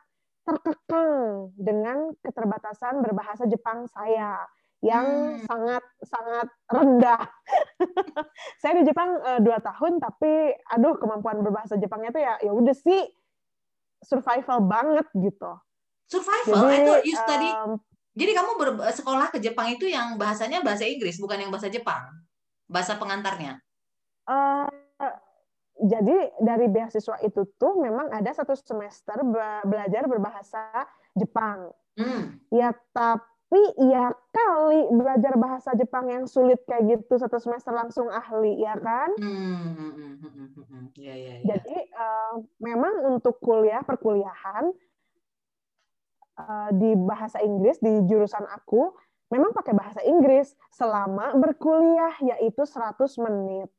terkekang dengan keterbatasan berbahasa Jepang saya yang hmm. sangat sangat rendah. Saya di Jepang uh, dua tahun, tapi aduh, kemampuan berbahasa Jepangnya itu ya ya udah sih survival banget gitu. Survival jadi, itu you study. Um, jadi kamu ber- sekolah ke Jepang itu yang bahasanya bahasa Inggris, bukan yang bahasa Jepang. Bahasa pengantarnya. Uh, jadi dari beasiswa itu tuh memang ada satu semester be- belajar berbahasa Jepang. Hmm. Ya tapi ya kali belajar bahasa Jepang yang sulit kayak gitu satu semester langsung ahli ya kan? Hmm. Ya, ya, ya. Jadi uh, memang untuk kuliah perkuliahan di bahasa Inggris, di jurusan aku, memang pakai bahasa Inggris selama berkuliah, yaitu seratus menit.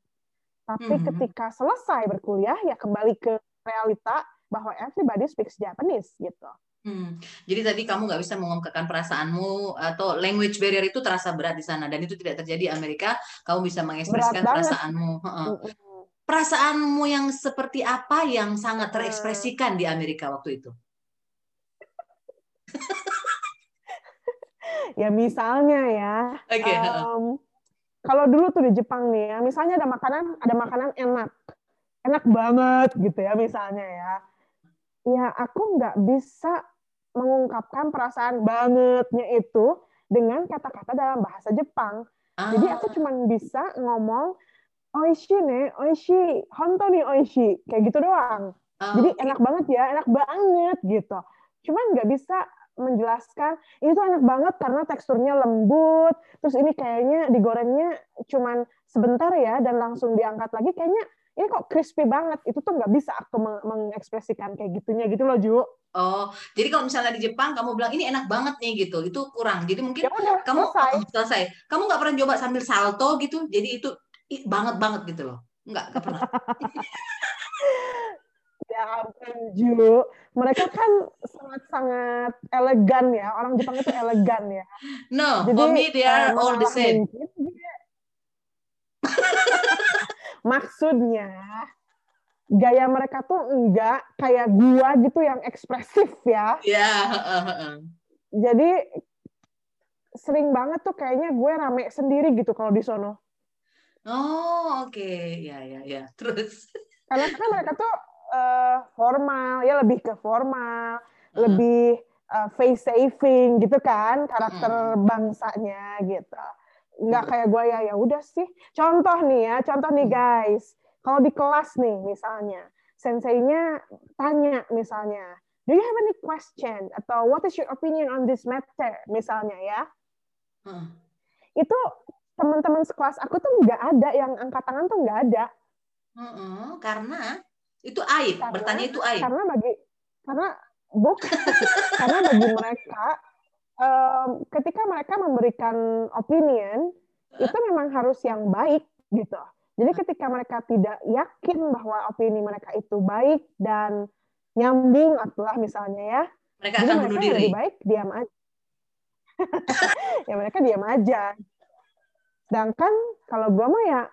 Tapi mm-hmm. ketika selesai berkuliah, ya kembali ke realita bahwa everybody speaks Japanese, gitu. Hmm. Jadi tadi kamu nggak bisa mengungkapkan perasaanmu atau language barrier itu terasa berat di sana, dan itu tidak terjadi di Amerika, kamu bisa mengekspresikan perasaanmu. Mm-hmm. Perasaanmu yang seperti apa yang sangat terekspresikan di Amerika waktu itu? Ya misalnya ya, okay. um, kalau dulu tuh di Jepang nih ya, misalnya ada makanan, ada makanan enak, enak banget gitu ya misalnya ya, ya aku nggak bisa mengungkapkan perasaan bangetnya itu dengan kata-kata dalam bahasa Jepang, ah. jadi aku cuma bisa ngomong oishi ne, oishi, hontou ni oishi, kayak gitu doang, ah. jadi enak banget ya, enak banget gitu. Cuman nggak bisa menjelaskan, ini tuh enak banget karena teksturnya lembut, terus ini kayaknya digorengnya cuman sebentar ya, dan langsung diangkat lagi, kayaknya ini kok crispy banget, itu tuh nggak bisa aku mengekspresikan kayak gitunya gitu loh, Ju. Oh, jadi kalau misalnya di Jepang kamu bilang, ini enak banget nih gitu, itu kurang, jadi mungkin Yaudah, kamu selesai. Oh, selesai. Kamu nggak pernah coba sambil salto gitu, jadi itu banget-banget gitu loh, nggak, nggak pernah. Ya ampun Ju, mereka kan sangat-sangat elegan ya, orang Jepang itu elegan ya. No, jadi, for me they are uh, all the same. Maksudnya gaya mereka tuh enggak kayak gua gitu yang ekspresif ya. Ya. Yeah. Jadi sering banget tuh kayaknya gue rame sendiri gitu kalau di sono. Oh oke, okay. ya ya ya. Terus? Karena kan mereka tuh formal, ya lebih ke formal, uh-huh. lebih uh, face saving gitu kan, karakter uh-huh. bangsanya gitu. Nggak uh-huh. kayak gue ya, ya udah sih. Contoh nih ya, contoh nih guys, kalau di kelas nih misalnya, senseinya tanya misalnya, do you have any question? Atau what is your opinion on this matter? Misalnya ya. Uh-huh. Itu teman-teman sekelas aku tuh nggak ada, yang angkat tangan tuh nggak ada. Uh-uh, karena... itu aib, karena, bertanya itu aib. Karena bagi karena bukan karena bagi mereka um, ketika mereka memberikan opinion huh? itu memang harus yang baik gitu. Jadi ketika mereka tidak yakin bahwa opini mereka itu baik dan nyambung adalah misalnya ya, mereka akan bunuh diri. Lebih baik diam aja. Ya mereka diam aja. Sedangkan kalau gua mah ya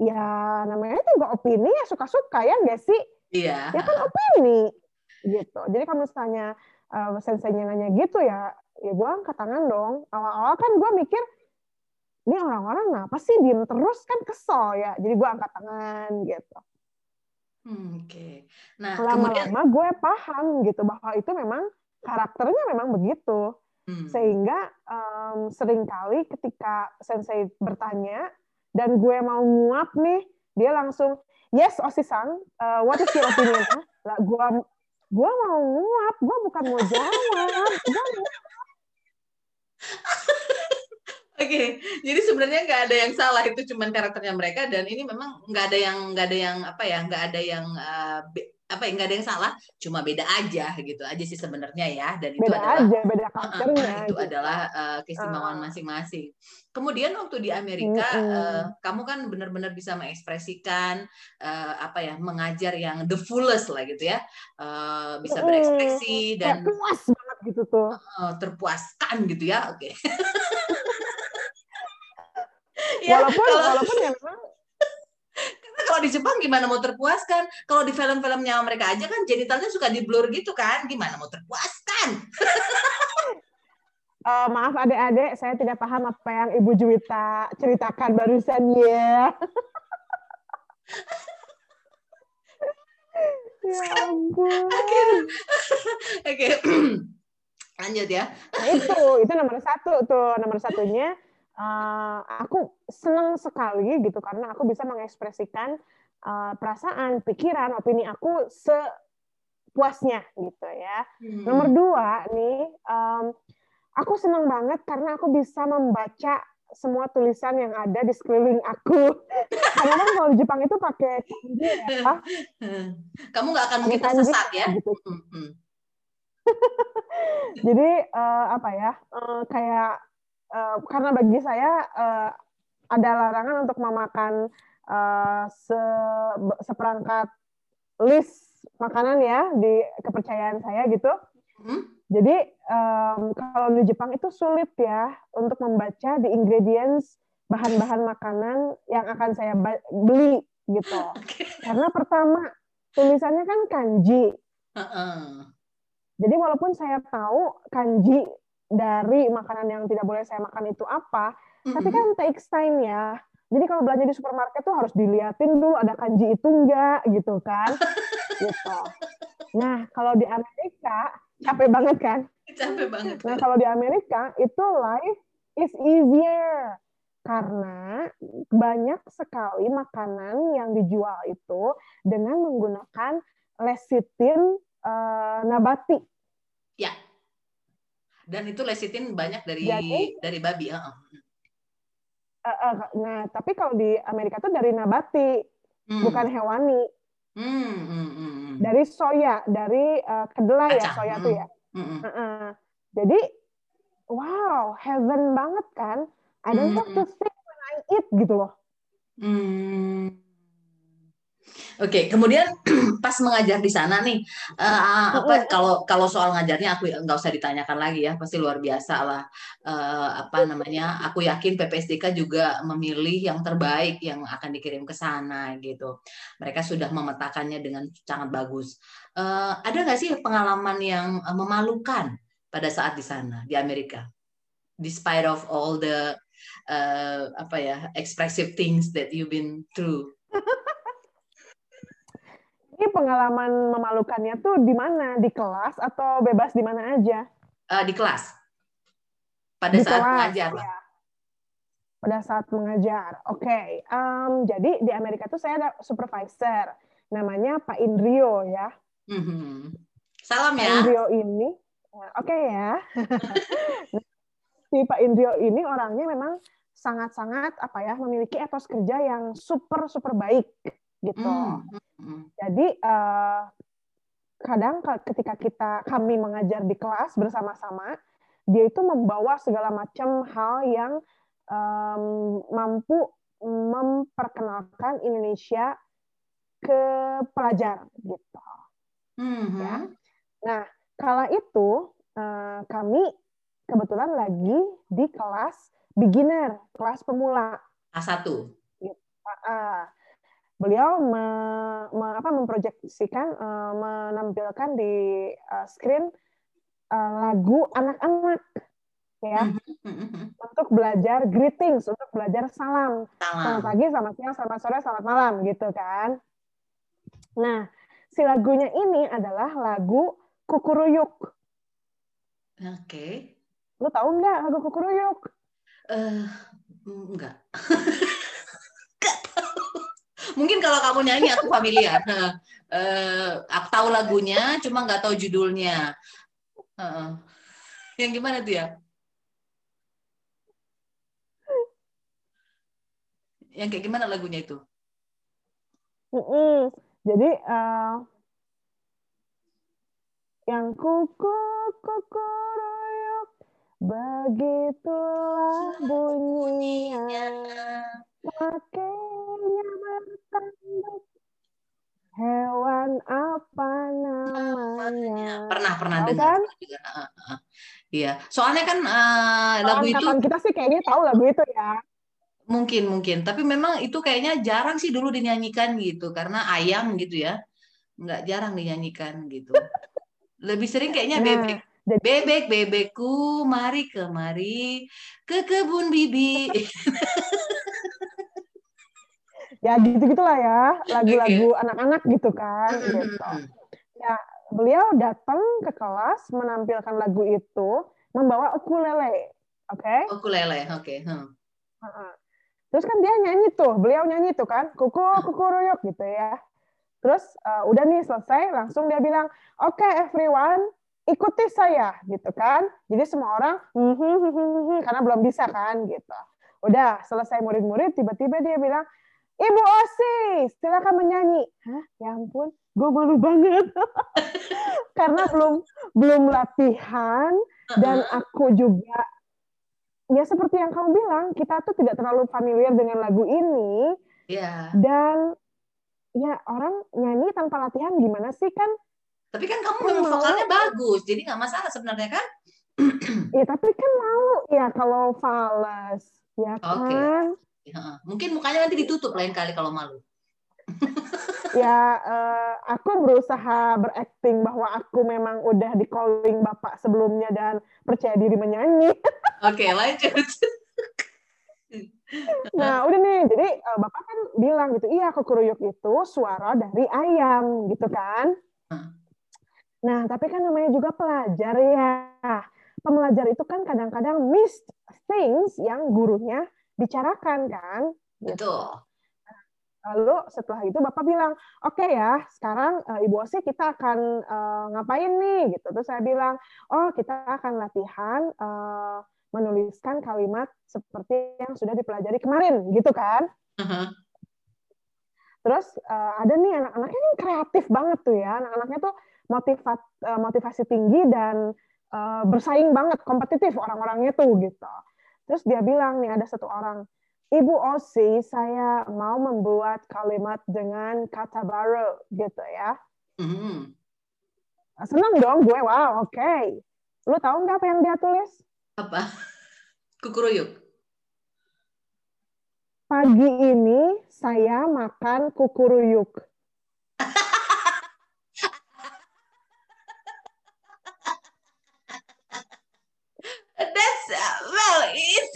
ya namanya juga opini ya, suka-suka ya nggak sih? Iya. Ya kan opini gitu. Jadi kalau misalnya uh, senseinya nanya gitu ya, ya gue angkat tangan dong. Awal-awal kan gue mikir, ini orang-orang ngapa sih diem terus, kan kesel ya. Jadi gue angkat tangan gitu. Hmm, Oke. Okay. Nah, lama-lama kemudian... gue paham gitu bahwa itu memang karakternya memang begitu. Hmm. Sehingga um, seringkali ketika sensei bertanya dan gue mau nguap nih, dia langsung yes Osi-san, uh, what is your opinion? Lah gue gue mau nguap, gue bukan mau jawab. Oke, okay. Jadi sebenarnya nggak ada yang salah, itu cuma karakternya mereka, dan ini memang nggak ada yang nggak ada yang apa ya nggak ada yang uh, be- apa ya nggak ada yang salah, cuma beda aja gitu aja sih sebenarnya ya, dan itu beda adalah aja, beda karakternya uh, itu gitu. adalah uh, keistimewaan uh. masing-masing. Kemudian waktu di Amerika mm-hmm. uh, kamu kan benar-benar bisa mengekspresikan uh, apa ya mengajar yang the fullest lah gitu ya, uh, bisa berekspresi mm-hmm. dan ya, puas banget gitu tuh. Oh, terpuaskan gitu ya, oke. Okay. walaupun ya, kalau... walaupun ya memang. Kalau di Jepang gimana mau terpuaskan? Kalau di film-filmnya mereka aja kan genitalnya suka di-blur gitu kan? Gimana mau terpuaskan? Uh, maaf adik-adik, saya tidak paham apa yang Ibu Juwita ceritakan barusan ya. Ya ampun. Oke, lanjut ya. Nah, itu, itu nomor satu tuh, nomor satunya. Uh, aku senang sekali gitu karena aku bisa mengekspresikan uh, perasaan, pikiran, opini aku sepuasnya gitu ya. Hmm. Nomor dua nih, um, aku senang banget karena aku bisa membaca semua tulisan yang ada di sekeliling aku. Karena kalau di Jepang itu pakai kanji ya. Kamu nggak akan mungkin tersesat ya. Gitu. Jadi uh, apa ya, uh, kayak Uh, karena bagi saya uh, ada larangan untuk memakan uh, se seperangkat list makanan ya di kepercayaan saya gitu. Hmm? Jadi um, kalau di Jepang itu sulit ya untuk membaca di ingredients bahan-bahan makanan yang akan saya beli gitu. Okay. Karena pertama tulisannya kan kanji. Uh-uh. Jadi walaupun saya tahu kanji dari makanan yang tidak boleh saya makan itu apa, mm-hmm. tapi kan takes time ya. Jadi kalau belanja di supermarket tuh harus diliatin dulu ada kanji itu enggak gitu kan. Gitu. Nah, kalau di Amerika capek banget kan? Capek banget. Nah, kalau di Amerika itu life is easier. Karena banyak sekali makanan yang dijual itu dengan menggunakan lecithin uh, nabati. Ya. Dan itu lecitin banyak dari Jadi, dari babi. Uh, uh, nah, tapi kalau di Amerika tuh dari nabati, hmm. bukan hewani. Hmm, hmm, hmm. Dari soya, dari uh, kedelai ya, soya hmm. tuh ya. Hmm. Uh, uh. Jadi, wow, heaven banget kan. I don't have to think when I eat, gitu loh. Hmm. Oke, okay, kemudian pas mengajar di sana nih, uh, apa kalau kalau soal ngajarnya aku nggak usah ditanyakan lagi ya, pasti luar biasa lah. Uh, apa namanya? Aku yakin P P S D K juga memilih yang terbaik yang akan dikirim ke sana gitu. Mereka sudah memetakannya dengan sangat bagus. Uh, ada nggak sih pengalaman yang memalukan pada saat di sana di Amerika, despite of all the uh, apa ya expressive things that you've been through? Ini pengalaman memalukannya tuh di mana? Di kelas atau bebas di mana aja? Uh, di kelas. Pada di saat kelas, mengajar. Ya. Pada saat mengajar. Oke. Okay. Um, jadi di Amerika tuh saya ada supervisor. Namanya Pak Indrio ya. Mm-hmm. Salam ya. Pak Indrio ini. Oke okay, ya. Si Pak Indrio ini orangnya memang sangat-sangat apa ya memiliki etos kerja yang super-super baik. Gitu. Mm-hmm. Jadi uh, kadang ketika kita kami mengajar di kelas bersama-sama, dia itu membawa segala macam hal yang um, mampu memperkenalkan Indonesia ke pelajar gitu. Mm-hmm. Ya. Nah, kala itu uh, kami kebetulan lagi di kelas beginner, kelas pemula. A satu. Gitu. Uh, Beliau me, me, apa, memproyeksikan, uh, menampilkan di uh, screen uh, lagu anak-anak, ya, untuk belajar greetings, untuk belajar salam. Selamat pagi, selamat siang, selamat sore, selamat malam, gitu kan. Nah, si lagunya ini adalah lagu Kukuruyuk. Oke. Okay. Lo tau nggak lagu Kukuruyuk? Uh, enggak. Mungkin kalau kamu nyanyi aku familiar. Uh, aku tahu lagunya, cuma nggak tahu judulnya. Uh, yang gimana tuh ya? Yang kayak gimana lagunya itu? Mm-mm. Jadi uh, yang kukuk kukuruyuk begitulah bunyinya. Pakainya bertanduk, hewan apa namanya? Pernah, pernah oh, dengar. Iya. Kan? Uh, yeah. Soalnya kan uh, lagu itu kita sih kayaknya tahu lagu itu ya. Mungkin mungkin, tapi memang itu kayaknya jarang sih dulu dinyanyikan gitu karena ayam gitu ya. Enggak jarang dinyanyikan gitu. Lebih sering kayaknya nah. bebek. Bebek, bebekku, mari kemari ke kebun bibi. Ya gitu-gitulah ya, lagu-lagu okay. anak-anak gitu kan. Gitu. Ya, beliau datang ke kelas menampilkan lagu itu membawa ukulele, oke? Okay? Ukulele, oke. Okay. Hmm. Terus kan dia nyanyi tuh, beliau nyanyi tuh kan, kuku kuku ruyuk gitu ya. Terus uh, udah nih selesai, langsung dia bilang, oke okay, everyone. Ikuti saya gitu kan, jadi semua orang hm, hm, hm, hm, hm, karena belum bisa kan gitu. Udah selesai murid-murid, tiba-tiba dia bilang, Ibu Osi, silakan menyanyi. Hah, ya ampun, gue malu banget karena belum belum latihan dan aku juga ya seperti yang kamu bilang kita tuh tidak terlalu familiar dengan lagu ini yeah. dan ya orang nyanyi tanpa latihan gimana sih kan? Tapi kan kamu memang vokalnya bagus, jadi nggak masalah sebenarnya kan? Iya, tapi kan mau ya kalau fals, ya okay. kan? Ya, mungkin mukanya nanti ditutup lain kali kalau malu. Ya, eh, aku berusaha berakting bahwa aku memang udah di calling bapak sebelumnya dan percaya diri menyanyi. Oke, okay, lanjut. Nah, udah nih, jadi bapak kan bilang gitu, iya kukuruyuk itu suara dari ayam, gitu kan? Nah, tapi kan namanya juga pelajar ya. Pembelajar itu kan kadang-kadang miss things yang gurunya bicarakan kan. Gitu. Betul. Lalu setelah itu Bapak bilang, oke okay ya, sekarang Ibu Osi kita akan uh, ngapain nih? Gitu. Terus saya bilang, oh kita akan latihan uh, menuliskan kalimat seperti yang sudah dipelajari kemarin. Gitu kan. Uh-huh. Terus uh, ada nih anak-anaknya ini kreatif banget tuh ya. Anak-anaknya tuh Motivat, motivasi tinggi dan uh, bersaing banget, kompetitif orang-orangnya tuh gitu. Terus dia bilang nih ada satu orang, Ibu Osi saya mau membuat kalimat dengan kata baru gitu ya. Mm. Senang dong gue, wow oke. Okay. Lu tahu nggak apa yang dia tulis? Apa? Kukuruyuk. Pagi ini saya makan kukuruyuk.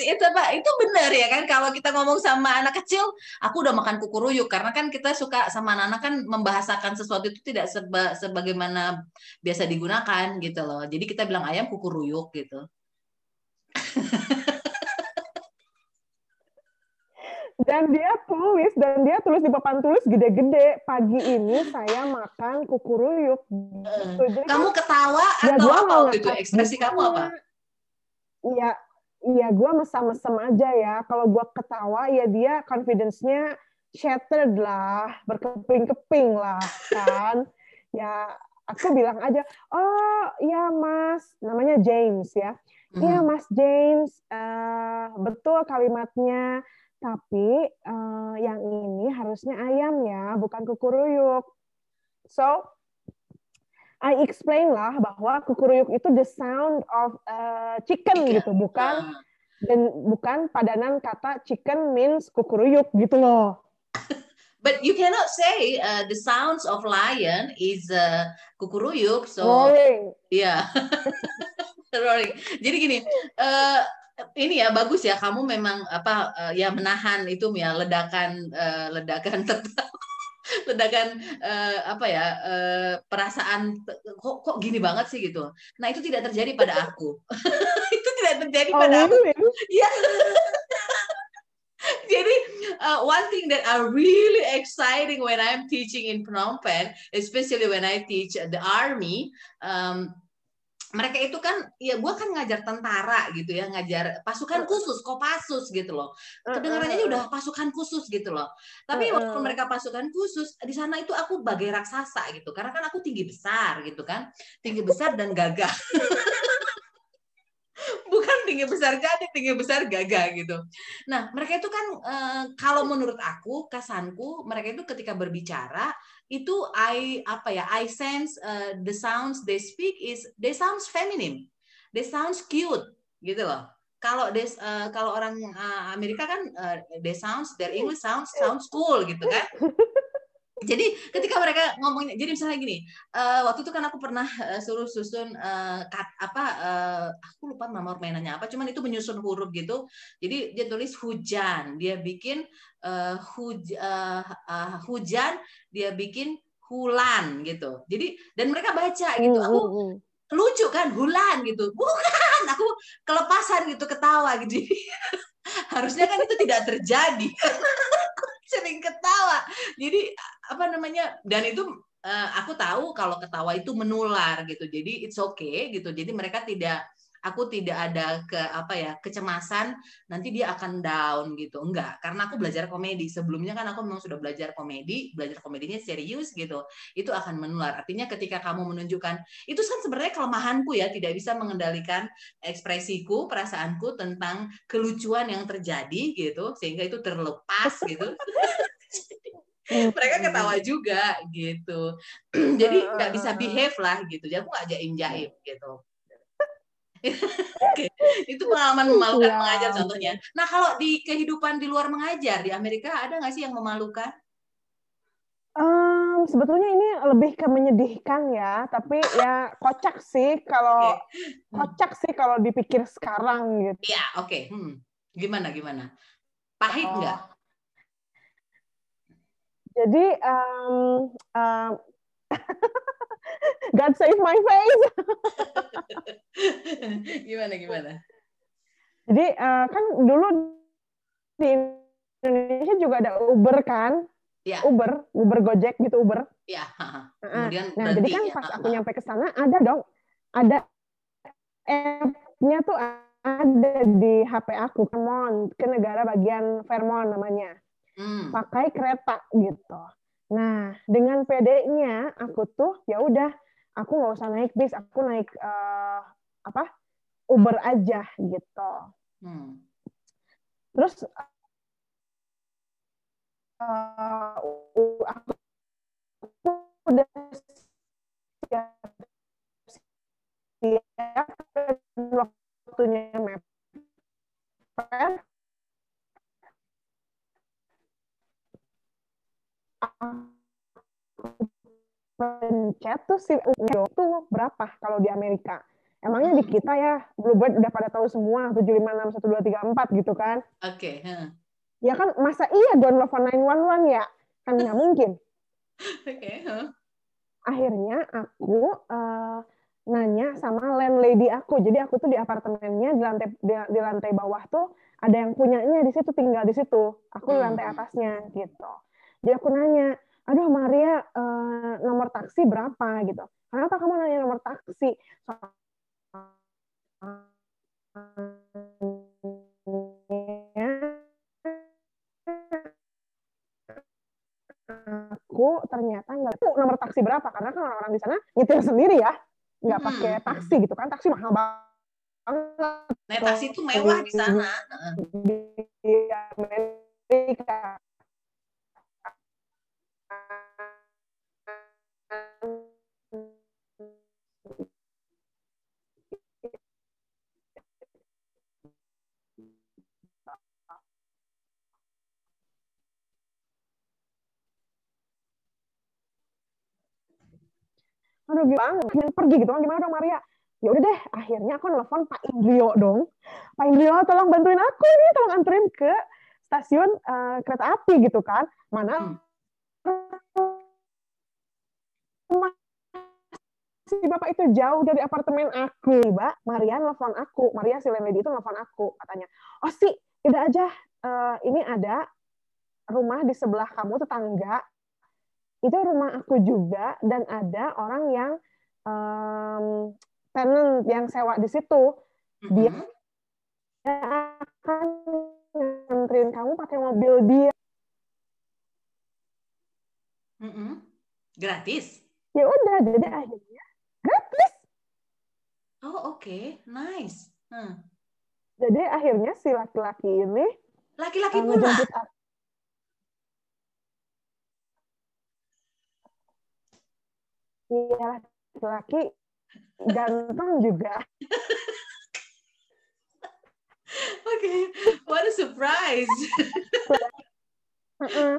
Itu itu benar ya kan kalau kita ngomong sama anak kecil, aku udah makan kukuruyuk karena kan kita suka sama anak-anak kan membahasakan sesuatu itu tidak seba, sebagaimana biasa digunakan gitu loh. Jadi kita bilang ayam kukuruyuk gitu. Dan dia tulis dan dia tulis di papan tulis gede-gede, pagi ini saya makan kukuruyuk. Gitu. Kamu ketawa ya, atau apa gitu? Ekspresi kamu apa? Iya. Iya, gue mesem-mesem aja ya. Kalau gue ketawa, ya dia confidence-nya shattered lah, berkeping-keping lah, kan. Ya, aku bilang aja, oh, ya mas, namanya James ya. Iya, mm-hmm. mas James, uh, betul kalimatnya. Tapi uh, yang ini harusnya ayam ya, bukan kukuruyuk. So, I explain lah bahwa kukuruyuk itu the sound of uh, chicken, chicken gitu, bukan dan bukan padanan kata chicken means kukuruyuk gitu loh. But you cannot say uh, the sounds of lion is uh, kukuruyuk, so roaring. Yeah, roaring. Jadi gini, uh, ini ya bagus ya kamu memang apa uh, ya menahan itu ya ledakan uh, ledakan tertawa. ledakan eh, apa ya eh, perasaan kok kok gini banget sih gitu. Nah itu tidak terjadi pada aku. Itu tidak terjadi oh, pada really? aku. Ya. Jadi uh, one thing that are really exciting when I'm teaching in Phnom Penh, especially when I teach the army. Um, Mereka itu kan, ya gue kan ngajar tentara gitu ya, ngajar pasukan khusus, Kopassus gitu loh. Kedengarannya aja udah pasukan khusus gitu loh. Tapi walaupun mereka pasukan khusus, di sana itu aku bagai raksasa gitu. Karena kan aku tinggi besar gitu kan. Tinggi besar dan gagah. bukan tinggi besar gading, tinggi besar gagah gitu. Nah, mereka itu kan e, kalau menurut aku, kesanku mereka itu ketika berbicara itu I apa ya, I sense uh, the sounds they speak is they sounds feminine, they sounds cute gitu loh. Kalau des uh, kalau orang uh, Amerika kan uh, they sounds their English sounds sounds cool gitu kan. Jadi ketika mereka ngomongin, jadi misalnya gini, uh, waktu itu kan aku pernah uh, suruh susun uh, kat, apa, uh, aku lupa nama mainannya apa, cuman itu menyusun huruf gitu. Jadi dia tulis hujan, dia bikin uh, huj, uh, uh, hujan, dia bikin hulan gitu. Jadi dan mereka baca gitu, aku lucu kan, hulan gitu, bukan, aku kelepasan gitu ketawa gitu. Harusnya kan itu tidak terjadi. Sering ketawa, jadi apa namanya, dan itu uh, aku tahu kalau ketawa itu menular gitu, jadi it's okay gitu, jadi mereka tidak, aku tidak ada ke apa ya kecemasan nanti dia akan down gitu, enggak, karena aku belajar komedi sebelumnya kan, aku memang sudah belajar komedi, belajar komedinya serius gitu, itu akan menular, artinya ketika kamu menunjukkan itu kan sebenarnya kelemahanku ya, tidak bisa mengendalikan ekspresiku, perasaanku tentang kelucuan yang terjadi gitu, sehingga itu terlepas gitu. Mereka ketawa juga gitu, jadi nggak bisa behave lah gitu, jadi aku nggak jaim-jaim gitu. Okay. Itu pengalaman memalukan wow. Mengajar contohnya. Nah kalau di kehidupan di luar mengajar di Amerika ada nggak sih yang memalukan? Um, sebetulnya ini lebih ke menyedihkan ya, tapi ya kocak sih kalau okay. kocak sih kalau dipikir sekarang gitu. Iya oke. Okay. Hmm. Gimana gimana? Pahit nggak? Oh. Jadi um, um, God save my face. Gimana gimana? Jadi uh, kan dulu di Indonesia juga ada Uber kan? Ya. Uber, Uber Gojek gitu Uber. Iya. Kemudian nah jadi kan pas aku nyampe ke sana ada dong, ada app-nya tuh ada di H P aku, Vermont, ke negara bagian Vermont namanya. Hmm. Pakai kereta gitu. Nah, dengan pedenya aku tuh ya udah, aku nggak usah naik bis, aku naik uh, apa Uber aja gitu. Hmm. Terus uh, aku, aku udah siap waktunya mepet. Pencet tuh si tuh berapa kalau di Amerika? Emangnya di kita ya Bluebird udah pada tahu semua tujuh lima enam satu dua tiga empat gitu kan? Oke. Okay. Huh. Ya kan masa iya download nine one one ya? Kan nggak mungkin. Oke. Okay. Huh. Akhirnya aku uh, nanya sama landlady aku. Jadi aku tuh di apartemennya di lantai di, di lantai bawah tuh ada yang punyanya di situ tinggal di situ. Aku di lantai atasnya gitu. Jadi aku nanya, aduh Maria, eh, nomor taksi berapa gitu? Kenapa kamu nanya nomor taksi? Aku ternyata nggak tahu nomor taksi berapa, karena kan orang-orang di sana nyetir sendiri ya, nggak pakai taksi gitu kan? Taksi mahal banget. Nah, taksi itu mewah di sana. Di Amerika. Aduh gimana, jangan pergi gitu kan, gimana dong Maria? Ya udah deh, akhirnya aku nelfon Pak Indrio dong. Pak Indrio tolong bantuin aku nih, tolong anterin ke stasiun uh, kereta api gitu kan. Mana rumah si bapak itu jauh dari apartemen aku. Mbak, Maria nelfon aku, Maria si landlady itu nelfon aku, katanya, oh sih, udah aja, uh, ini ada rumah di sebelah kamu tetangga, itu rumah aku juga, dan ada orang yang um, tenant yang sewa di situ, dia akan nganterin kamu pakai mobil dia. Mm-mm. Gratis? Ya udah, jadi akhirnya gratis. Oh oke, okay. Nice. Hmm. Jadi akhirnya si laki-laki ini laki-laki uh, pula. Iya, laki-laki ganteng juga. Oke, what a surprise. uh, uh,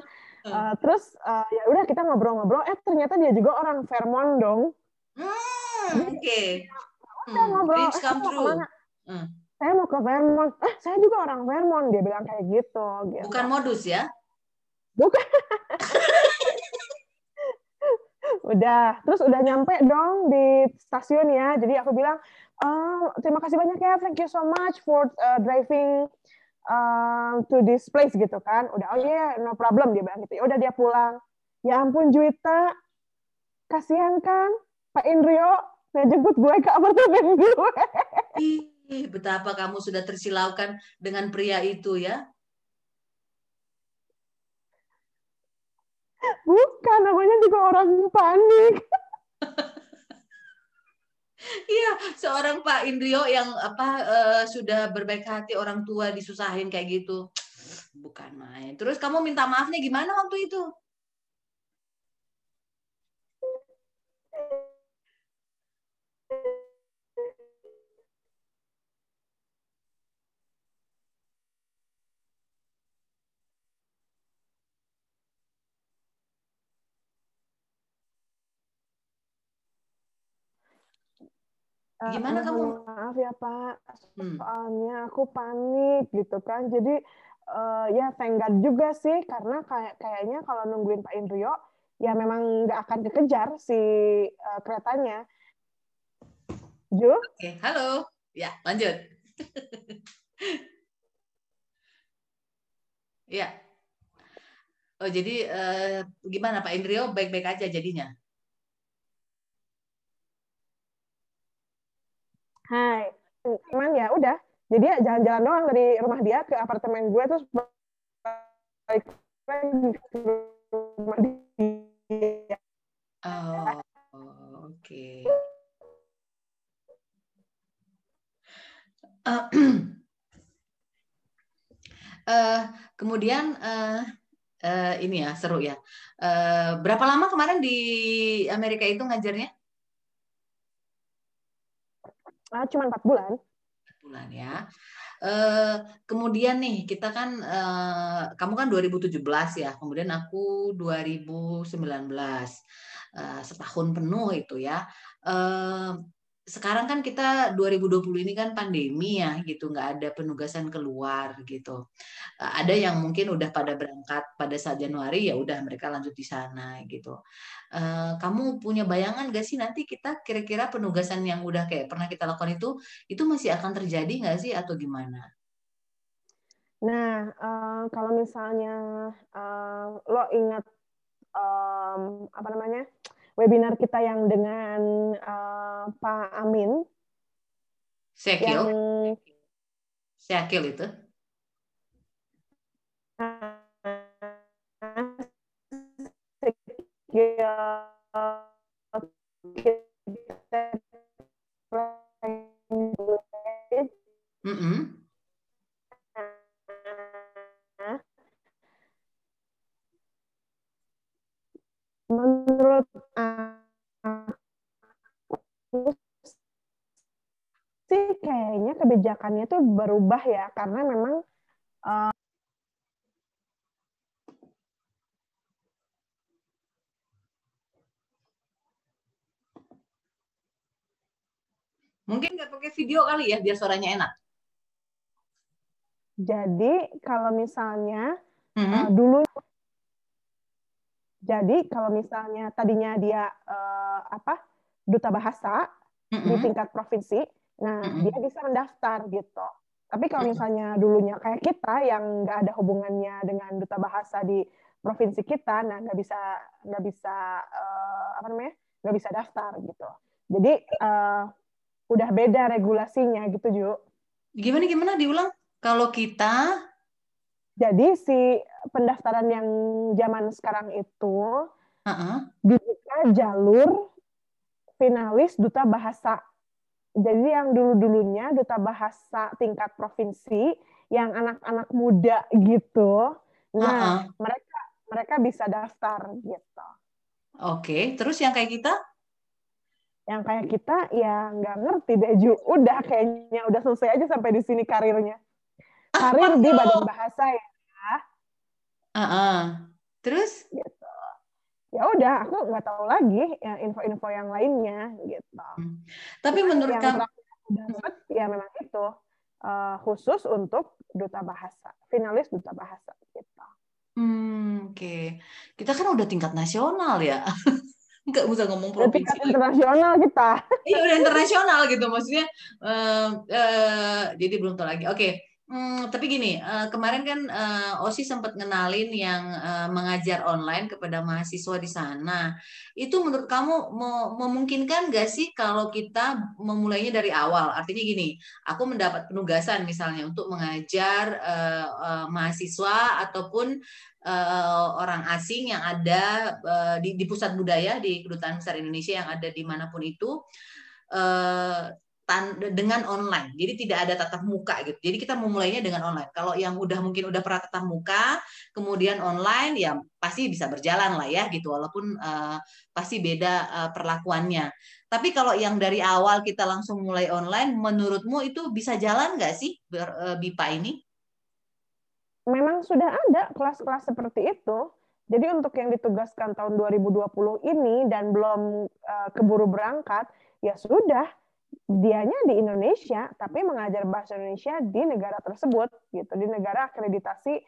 terus uh, ya udah kita ngobrol-ngobrol. Eh ternyata dia juga orang Vermont dong. Hmm, oke. Okay. Udah hmm, ngobrol. Eh, come true. Hmm. Saya mau ke Vermont. Eh, saya juga orang Vermont. Dia bilang kayak gitu. gitu. Bukan modus ya? Bukan. Udah. Terus udah nyampe dong di stasiun ya. Jadi aku bilang, oh, terima kasih banyak ya. Thank you so much for uh, driving uh, to this place gitu kan. Udah, oh yeah, no problem. Dia bilang gitu. Udah dia pulang. Ya ampun Juita. Kasihan kan Pak Indrio. Ngejemput gue ke apartemen gue. Ih, betapa kamu sudah tersilaukan dengan pria itu ya? Bukan, namanya juga orang panik. Iya, seorang Pak Indrio yang apa uh, sudah berbaik hati orang tua disusahin kayak gitu. Bukan main. Terus kamu minta maafnya gimana waktu itu? Gimana kamu? Uh, maaf ya Pak, soalnya hmm. aku panik gitu kan. Jadi uh, ya thank God juga sih, karena kayak kayaknya kalau nungguin Pak Indrio ya memang nggak akan dikejar si uh, keretanya. Ju? Oke, halo. Ya lanjut. Ya. Oh jadi uh, gimana Pak Indrio baik-baik aja jadinya? Hai, cuman ya udah, jadi jalan-jalan doang dari rumah dia ke apartemen gue terus balik lagi ke rumah dia. Oh, oke. Okay. Uh, uh, kemudian uh, uh, ini ya seru ya. Uh, berapa lama kemarin di Amerika itu ngajarnya? Cuma empat bulan. empat bulan ya. Uh, kemudian nih, kita kan, uh, kamu kan dua ribu tujuh belas ya, kemudian aku dua ribu sembilan belas. Uh, setahun penuh itu ya. Uh, sekarang kan kita dua ribu dua puluh ini kan pandemi ya gitu, nggak ada penugasan keluar gitu. Uh, ada yang mungkin udah pada berangkat pada saat Januari, ya udah mereka lanjut di sana gitu. Uh, kamu punya bayangan gak sih nanti kita kira-kira penugasan yang udah kayak pernah kita lakukan itu itu masih akan terjadi gak sih atau gimana? Nah uh, kalau misalnya uh, lo ingat um, apa namanya webinar kita yang dengan uh, Pak Amin Syakil yang... Syakil itu uh, ya kita mm-hmm. menurut aku sih kayaknya kebijakannya tuh berubah ya karena memang uh, mungkin nggak pakai video kali ya, biar suaranya enak. Jadi, kalau misalnya mm-hmm. uh, dulu... Jadi, kalau misalnya tadinya dia uh, apa duta bahasa mm-hmm. di tingkat provinsi, nah mm-hmm. dia bisa mendaftar gitu. Tapi kalau misalnya dulunya kayak kita yang nggak ada hubungannya dengan duta bahasa di provinsi kita, nah nggak bisa nggak bisa uh, apa namanya nggak bisa daftar gitu. Jadi... Uh, udah beda regulasinya gitu, Ju. Gimana gimana diulang? Kalau kita jadi si pendaftaran yang zaman sekarang itu uh-uh. dibuka jalur finalis duta bahasa Jadi yang dulu-dulunya duta bahasa tingkat provinsi yang anak-anak muda gitu. Nah, uh-uh. mereka mereka bisa daftar gitu. Oke, okay. Terus yang kayak kita? Yang kayak kita ya nggak ngerti deh Ju. Udah kayaknya udah selesai aja sampai di sini karirnya. Karir di Badan Bahasa ya. Uh-uh. Terus? Gitu. Ya udah, aku nggak tahu lagi ya, info-info yang lainnya gitu. Hmm. Tapi nah, menurut kamu ya memang itu uh, khusus untuk duta bahasa, finalis duta bahasa gitu. Hmm, Oke, okay. Kita kan udah tingkat nasional ya, nggak usah ngomong provinsi. Tingkat internasional kita. Iya udah internasional gitu, maksudnya. Uh, uh, jadi belum tahu lagi. Oke. Okay. Hmm, tapi gini, uh, kemarin kan uh, O S I sempat ngenalin yang uh, mengajar online kepada mahasiswa di sana. Itu menurut kamu memungkinkan nggak sih kalau kita memulainya dari awal? Artinya gini, aku mendapat penugasan misalnya untuk mengajar uh, uh, mahasiswa ataupun uh, orang asing yang ada uh, di, di pusat budaya di Kedutaan Besar Indonesia yang ada dimanapun itu. Uh, dengan online, jadi tidak ada tatap muka gitu. Jadi kita memulainya dengan online. Kalau yang udah mungkin udah pernah tatap muka, kemudian online, ya pasti bisa berjalan lah ya gitu. Walaupun uh, pasti beda uh, perlakuannya. Tapi kalau yang dari awal kita langsung mulai online, menurutmu itu bisa jalan nggak sih ber, uh, B I P A ini? Memang sudah ada kelas-kelas seperti itu. Jadi untuk yang ditugaskan tahun dua ribu dua puluh ini dan belum uh, keburu berangkat, ya sudah. Dianya di Indonesia, tapi mengajar bahasa Indonesia di negara tersebut, gitu, di negara akreditasi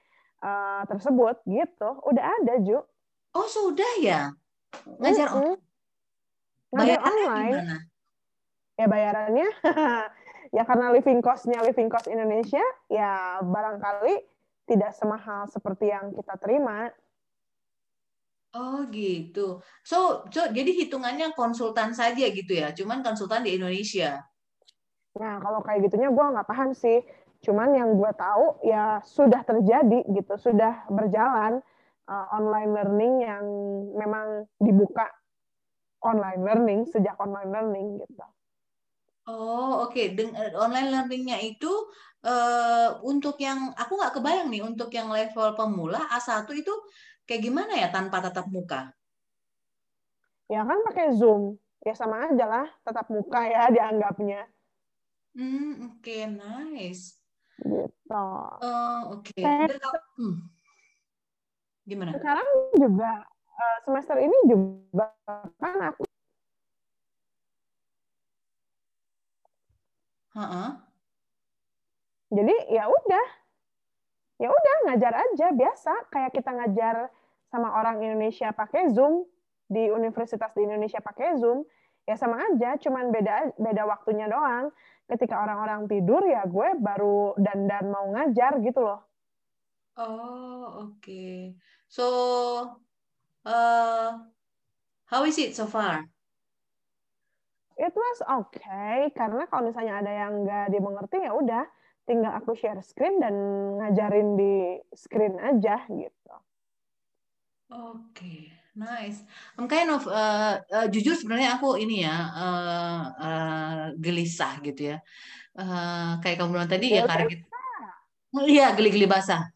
uh, tersebut, gitu. Udah ada, Ju. Oh, sudah ya? Ngajar mm-hmm. on- ngajar online? Gimana? Ya, bayarannya, ya karena living cost-nya living cost Indonesia, ya barangkali tidak semahal seperti yang kita terima. Oh gitu. So, so jadi hitungannya konsultan saja gitu ya. Cuman konsultan di Indonesia. Nah kalau kayak gitunya gue nggak paham sih. Cuman yang gue tahu ya sudah terjadi gitu, sudah berjalan uh, online learning yang memang dibuka online learning sejak online learning gitu. Oh oke. Okay. Online learningnya itu uh, untuk yang aku nggak kebayang nih untuk yang level pemula A satu itu. Kayak gimana ya tanpa tatap muka? Ya kan pakai Zoom. Ya sama aja lah tatap muka ya dianggapnya. Hmm, oke, okay, nice. Gitu. Oh, oke. Okay. Hmm. Gimana? Sekarang juga semester ini juga kan aku. Heeh. Jadi ya udah. Ya udah ngajar aja biasa kayak kita ngajar sama orang Indonesia pakai Zoom di universitas di Indonesia pakai Zoom ya sama aja cuman beda beda waktunya doang ketika orang-orang tidur ya gue baru dandan mau ngajar gitu loh. Oh oke okay. So uh, how is it so far? It was okay karena kalau misalnya ada yang nggak dimengerti ya udah tinggal aku share screen dan ngajarin di screen aja gitu. Oke, nice. I'm kind of uh, uh, jujur sebenarnya aku ini ya uh, uh, gelisah gitu ya. Uh, kayak kamu bilang tadi ya, ya karena kita, iya geli-geli basah.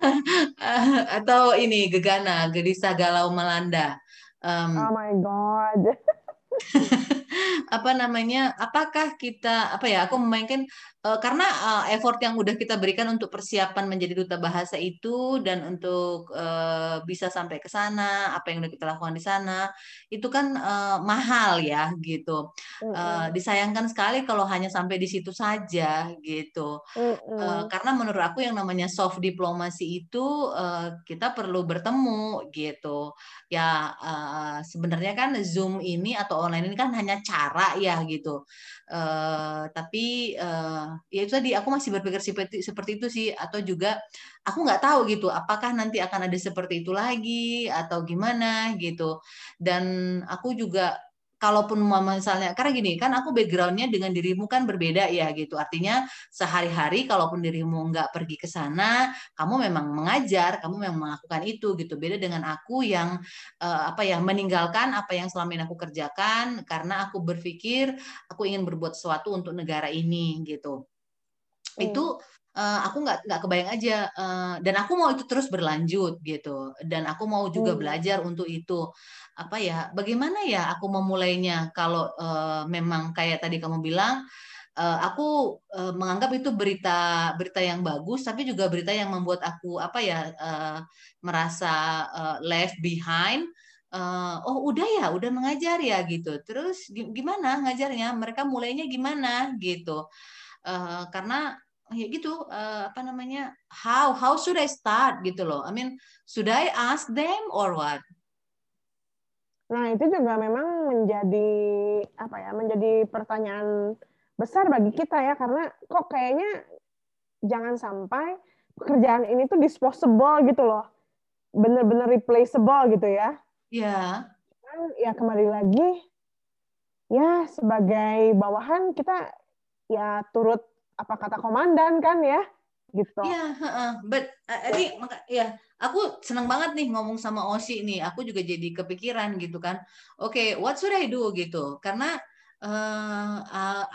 uh, atau ini gegana, gelisah galau melanda. Um, oh my god. Apa namanya? Apakah kita apa ya? Aku memainkan uh, karena uh, effort yang udah kita berikan untuk persiapan menjadi duta bahasa itu dan untuk uh, bisa sampai ke sana, apa yang udah kita lakukan di sana itu kan uh, mahal ya gitu. Uh, disayangkan sekali kalau hanya sampai di situ saja gitu. Uh, karena menurut aku yang namanya soft diplomasi itu uh, kita perlu bertemu gitu. Ya uh, sebenarnya kan Zoom ini atau online ini kan hanya cara ya gitu, uh, tapi uh, ya itu tadi aku masih berpikir seperti seperti itu sih, atau juga aku nggak tahu gitu, apakah nanti akan ada seperti itu lagi atau gimana gitu, dan aku juga kalaupun misalnya, karena gini kan aku backgroundnya dengan dirimu kan berbeda ya gitu, artinya sehari-hari kalaupun dirimu nggak pergi ke sana, kamu memang mengajar, kamu memang melakukan itu gitu, beda dengan aku yang eh, apa ya meninggalkan apa yang selama ini aku kerjakan karena aku berpikir aku ingin berbuat sesuatu untuk negara ini gitu. Hmm. Itu Uh, aku nggak nggak kebayang aja, uh, dan aku mau itu terus berlanjut gitu, dan aku mau juga belajar untuk itu, apa ya, bagaimana ya aku memulainya kalau uh, memang kayak tadi kamu bilang, uh, aku uh, menganggap itu berita berita yang bagus, tapi juga berita yang membuat aku apa ya uh, merasa uh, left behind. Uh, oh udah ya, udah mengajar ya gitu, terus gimana ngajarnya, mereka mulainya gimana gitu, uh, karena ya gitu, uh, apa namanya, how how should I start gitu loh. I mean, should I ask them or what? Nah itu juga memang menjadi apa ya, menjadi pertanyaan besar bagi kita ya, karena kok kayaknya jangan sampai pekerjaan ini tuh disposable gitu loh, bener-bener replaceable gitu ya. Iya. Yeah. Ya kembali lagi, ya sebagai bawahan kita ya turut apa kata komandan kan ya gitu. Iya, yeah, but ini uh, ya yeah, aku senang banget nih ngomong sama Osi nih. Aku juga jadi kepikiran gitu kan. Oke, okay, what should I do gitu? Karena uh,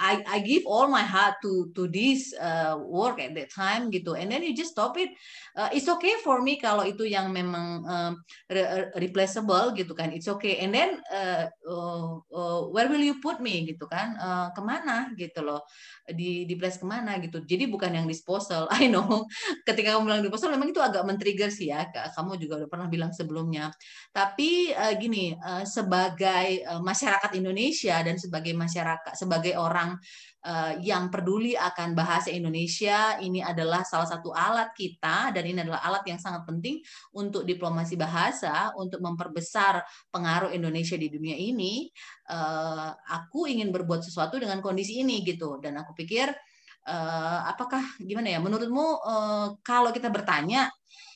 I I give all my heart to to this uh, work at that time gitu. And then you just stop it. Uh, it's okay for me kalau itu yang memang um, re- replaceable gitu kan. It's okay. And then uh, uh, uh, where will you put me gitu kan? Uh, kemana gitu loh? di di place kemana gitu, jadi bukan yang disposal. I know ketika kamu bilang disposal memang itu agak men-trigger sih ya, kamu juga udah pernah bilang sebelumnya, tapi uh, gini, uh, sebagai uh, masyarakat Indonesia dan sebagai masyarakat sebagai orang uh, yang peduli akan bahasa Indonesia, ini adalah salah satu alat kita dan ini adalah alat yang sangat penting untuk diplomasi bahasa, untuk memperbesar pengaruh Indonesia di dunia ini. Uh, aku ingin berbuat sesuatu dengan kondisi ini gitu, dan aku pikir uh, apakah gimana ya menurutmu uh, kalau kita bertanya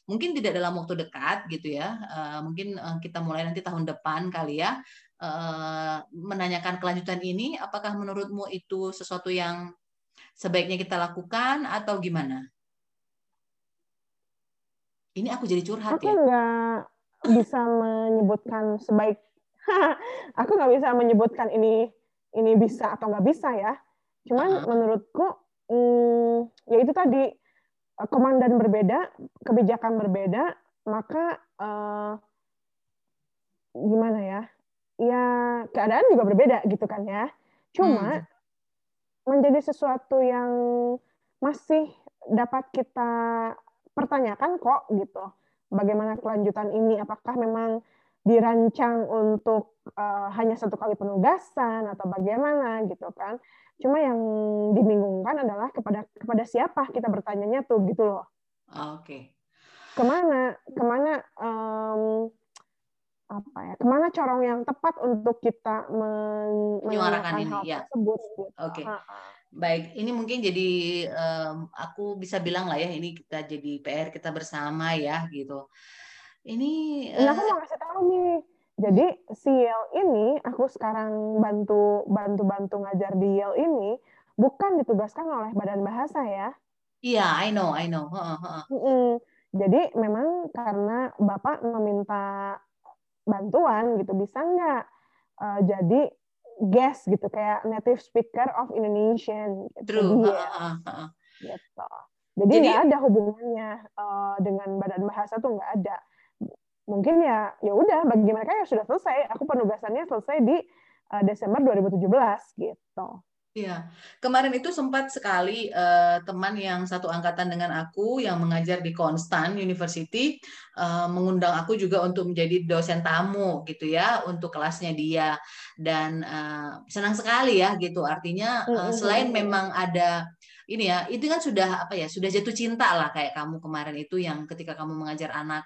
mungkin tidak dalam waktu dekat gitu ya, uh, mungkin uh, kita mulai nanti tahun depan kali ya, uh, menanyakan kelanjutan ini, apakah menurutmu itu sesuatu yang sebaiknya kita lakukan atau gimana? Ini aku jadi curhat aku ya. Aku nggak bisa menyebutkan sebaik aku nggak bisa menyebutkan ini ini bisa atau nggak bisa ya. Cuman uh-huh. menurutku, hmm, ya itu tadi, komandan berbeda, kebijakan berbeda, maka eh, gimana ya? Ya keadaan juga berbeda gitu kan ya. Cuma hmm. menjadi sesuatu yang masih dapat kita pertanyakan kok gitu. Bagaimana kelanjutan ini? Apakah memang dirancang untuk uh, hanya satu kali penugasan atau bagaimana gitu kan. Cuma yang dibingungkan adalah kepada kepada siapa kita bertanyanya tuh gitu loh. Oh, oke. Okay. Kemana kemana um, apa ya? Kemana corong yang tepat untuk kita men- menyuarakan ini hal ya. Tersebut, gitu. Oke. Okay. Baik, ini mungkin jadi um, aku bisa bilang lah ya, ini kita jadi P R kita bersama ya gitu. Ini nah, uh, aku mau kasih tahu nih. Jadi si Yale ini aku sekarang bantu bantu bantu ngajar di Yale ini bukan ditugaskan oleh Badan Bahasa ya. Iya, yeah, I know, I know. Uh, uh. Mm-hmm. Jadi memang karena Bapak meminta bantuan gitu, bisa nggak uh, jadi guest gitu kayak native speaker of Indonesian. True. Gitu, uh, uh, uh, uh. Gitu. Jadi nggak ada hubungannya uh, dengan Badan Bahasa tuh nggak ada. Mungkin ya ya udah bagi mereka ya sudah selesai, aku penugasannya selesai di uh, Desember dua ribu tujuh belas gitu. Iya. Kemarin itu sempat sekali uh, teman yang satu angkatan dengan aku yang mengajar di Konan University uh, mengundang aku juga untuk menjadi dosen tamu gitu ya untuk kelasnya dia, dan uh, senang sekali ya gitu, artinya uh, selain memang ada ini ya, itu kan sudah apa ya, sudah jatuh cinta lah kayak kamu kemarin itu yang ketika kamu mengajar anak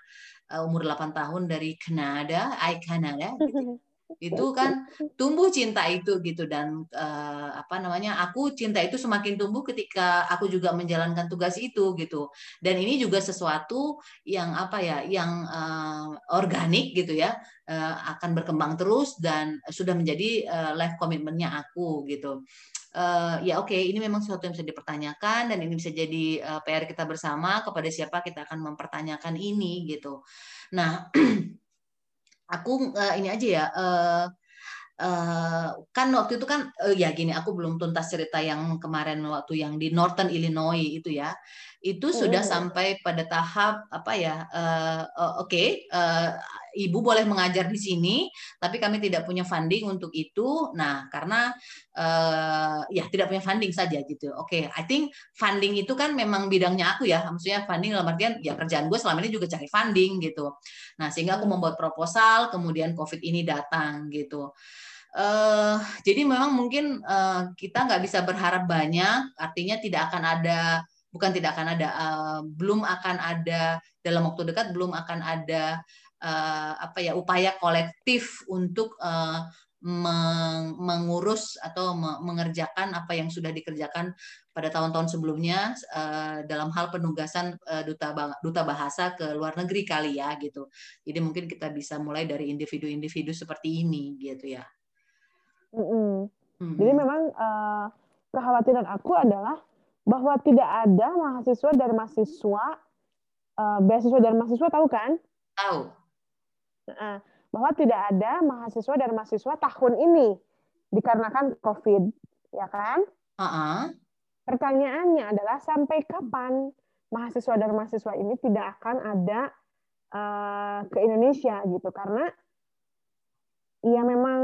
umur delapan tahun dari Kanada, I Kanada, gitu. itu kan tumbuh cinta itu gitu. Dan eh, apa namanya, aku cinta itu semakin tumbuh ketika aku juga menjalankan tugas itu gitu. Dan ini juga sesuatu yang apa ya, yang eh, organik gitu ya, eh, akan berkembang terus dan sudah menjadi eh, life commitment-nya aku gitu. Uh, ya oke, okay. Ini memang sesuatu yang bisa dipertanyakan dan ini bisa jadi uh, P R kita bersama, kepada siapa kita akan mempertanyakan ini gitu. Nah, aku uh, ini aja ya, uh, uh, kan waktu itu kan, uh, ya gini, aku belum tuntas cerita yang kemarin waktu yang di Northern Illinois itu ya, itu sudah oh. sampai pada tahap apa ya, uh, uh, oke, okay, uh, Ibu boleh mengajar di sini, tapi kami tidak punya funding untuk itu. Nah, karena uh, ya tidak punya funding saja gitu. Oke, okay, I think funding itu kan memang bidangnya aku ya. Maksudnya funding dalam artian ya kerjaan gue selama ini juga cari funding gitu. Nah, sehingga aku membuat proposal, kemudian COVID ini datang gitu. Uh, jadi memang mungkin uh, kita nggak bisa berharap banyak. Artinya tidak akan ada. Bukan tidak akan ada, uh, belum akan ada dalam waktu dekat, belum akan ada uh, apa ya upaya kolektif untuk uh, meng- mengurus atau me- mengerjakan apa yang sudah dikerjakan pada tahun-tahun sebelumnya uh, dalam hal penugasan uh, duta bang- duta bahasa ke luar negeri kali ya gitu. Jadi mungkin kita bisa mulai dari individu-individu seperti ini gitu ya. Mm-hmm. Mm-hmm. Jadi memang uh, kekhawatiran aku adalah bahwa tidak ada mahasiswa dari mahasiswa, uh, beasiswa dari mahasiswa, tahu kan? Tahu. Uh, bahwa tidak ada mahasiswa dari mahasiswa tahun ini, dikarenakan COVID, ya kan? Uh-uh. Pertanyaannya adalah, sampai kapan mahasiswa dari mahasiswa ini tidak akan ada uh, ke Indonesia, gitu? Karena ya memang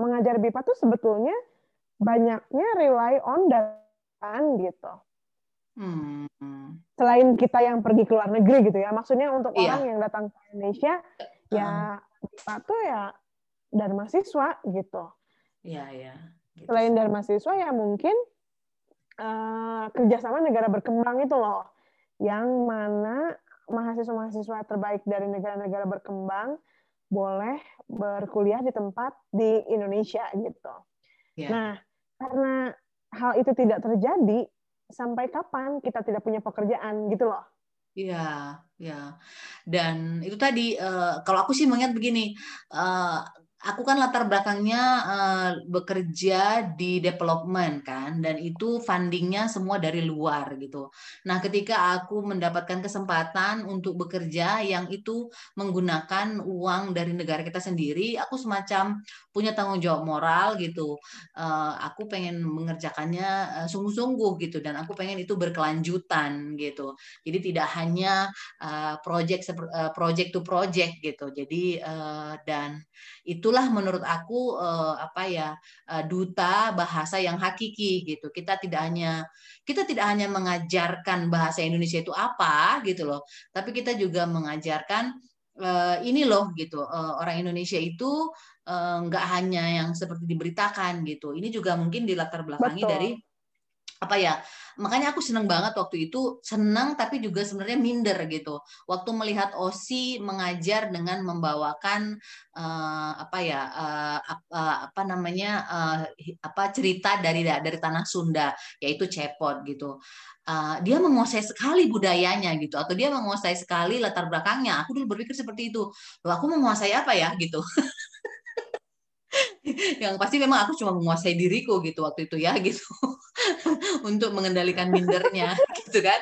mengajar B I P A tuh sebetulnya banyaknya rely on data kan gitu. Hmm. Selain kita yang pergi ke luar negeri gitu ya, maksudnya untuk yeah. orang yang datang ke Indonesia, uh. ya B I P A tuh ya dari mahasiswa gitu. Iya yeah, ya. Yeah. Gitu. Selain dari mahasiswa ya mungkin uh, kerjasama negara berkembang itu loh, yang mana mahasiswa-mahasiswa terbaik dari negara-negara berkembang boleh berkuliah di tempat di Indonesia gitu. Yeah. Nah karena hal itu tidak terjadi, sampai kapan kita tidak punya pekerjaan gitu loh. Iya, ya. Dan itu tadi uh, kalau aku sih mengingat begini, uh, aku kan latar belakangnya uh, bekerja di development kan, dan itu fundingnya semua dari luar gitu. Nah, ketika aku mendapatkan kesempatan untuk bekerja yang itu menggunakan uang dari negara kita sendiri, aku semacam punya tanggung jawab moral gitu. Uh, aku pengen mengerjakannya uh, sungguh-sungguh gitu, dan aku pengen itu berkelanjutan gitu. Jadi tidak hanya uh, project uh, project to project gitu. Jadi uh, dan itu itulah menurut aku eh, apa ya duta bahasa yang hakiki gitu. Kita tidak hanya kita tidak hanya mengajarkan bahasa Indonesia itu apa gitu loh, tapi kita juga mengajarkan eh, ini loh gitu, eh, orang Indonesia itu eh, nggak hanya yang seperti diberitakan gitu. Ini juga mungkin di latar belakangnya Betul. dari apa ya, makanya aku senang banget waktu itu, senang tapi juga sebenarnya minder gitu, waktu melihat O S I mengajar dengan membawakan uh, apa ya uh, uh, apa namanya uh, apa cerita dari dari tanah Sunda, yaitu Cepot gitu. Uh, dia menguasai sekali budayanya gitu, atau dia menguasai sekali latar belakangnya. Aku dulu berpikir seperti itu, loh aku menguasai apa ya gitu. Yang pasti memang aku cuma menguasai diriku gitu waktu itu ya gitu. Untuk mengendalikan mindernya gitu kan.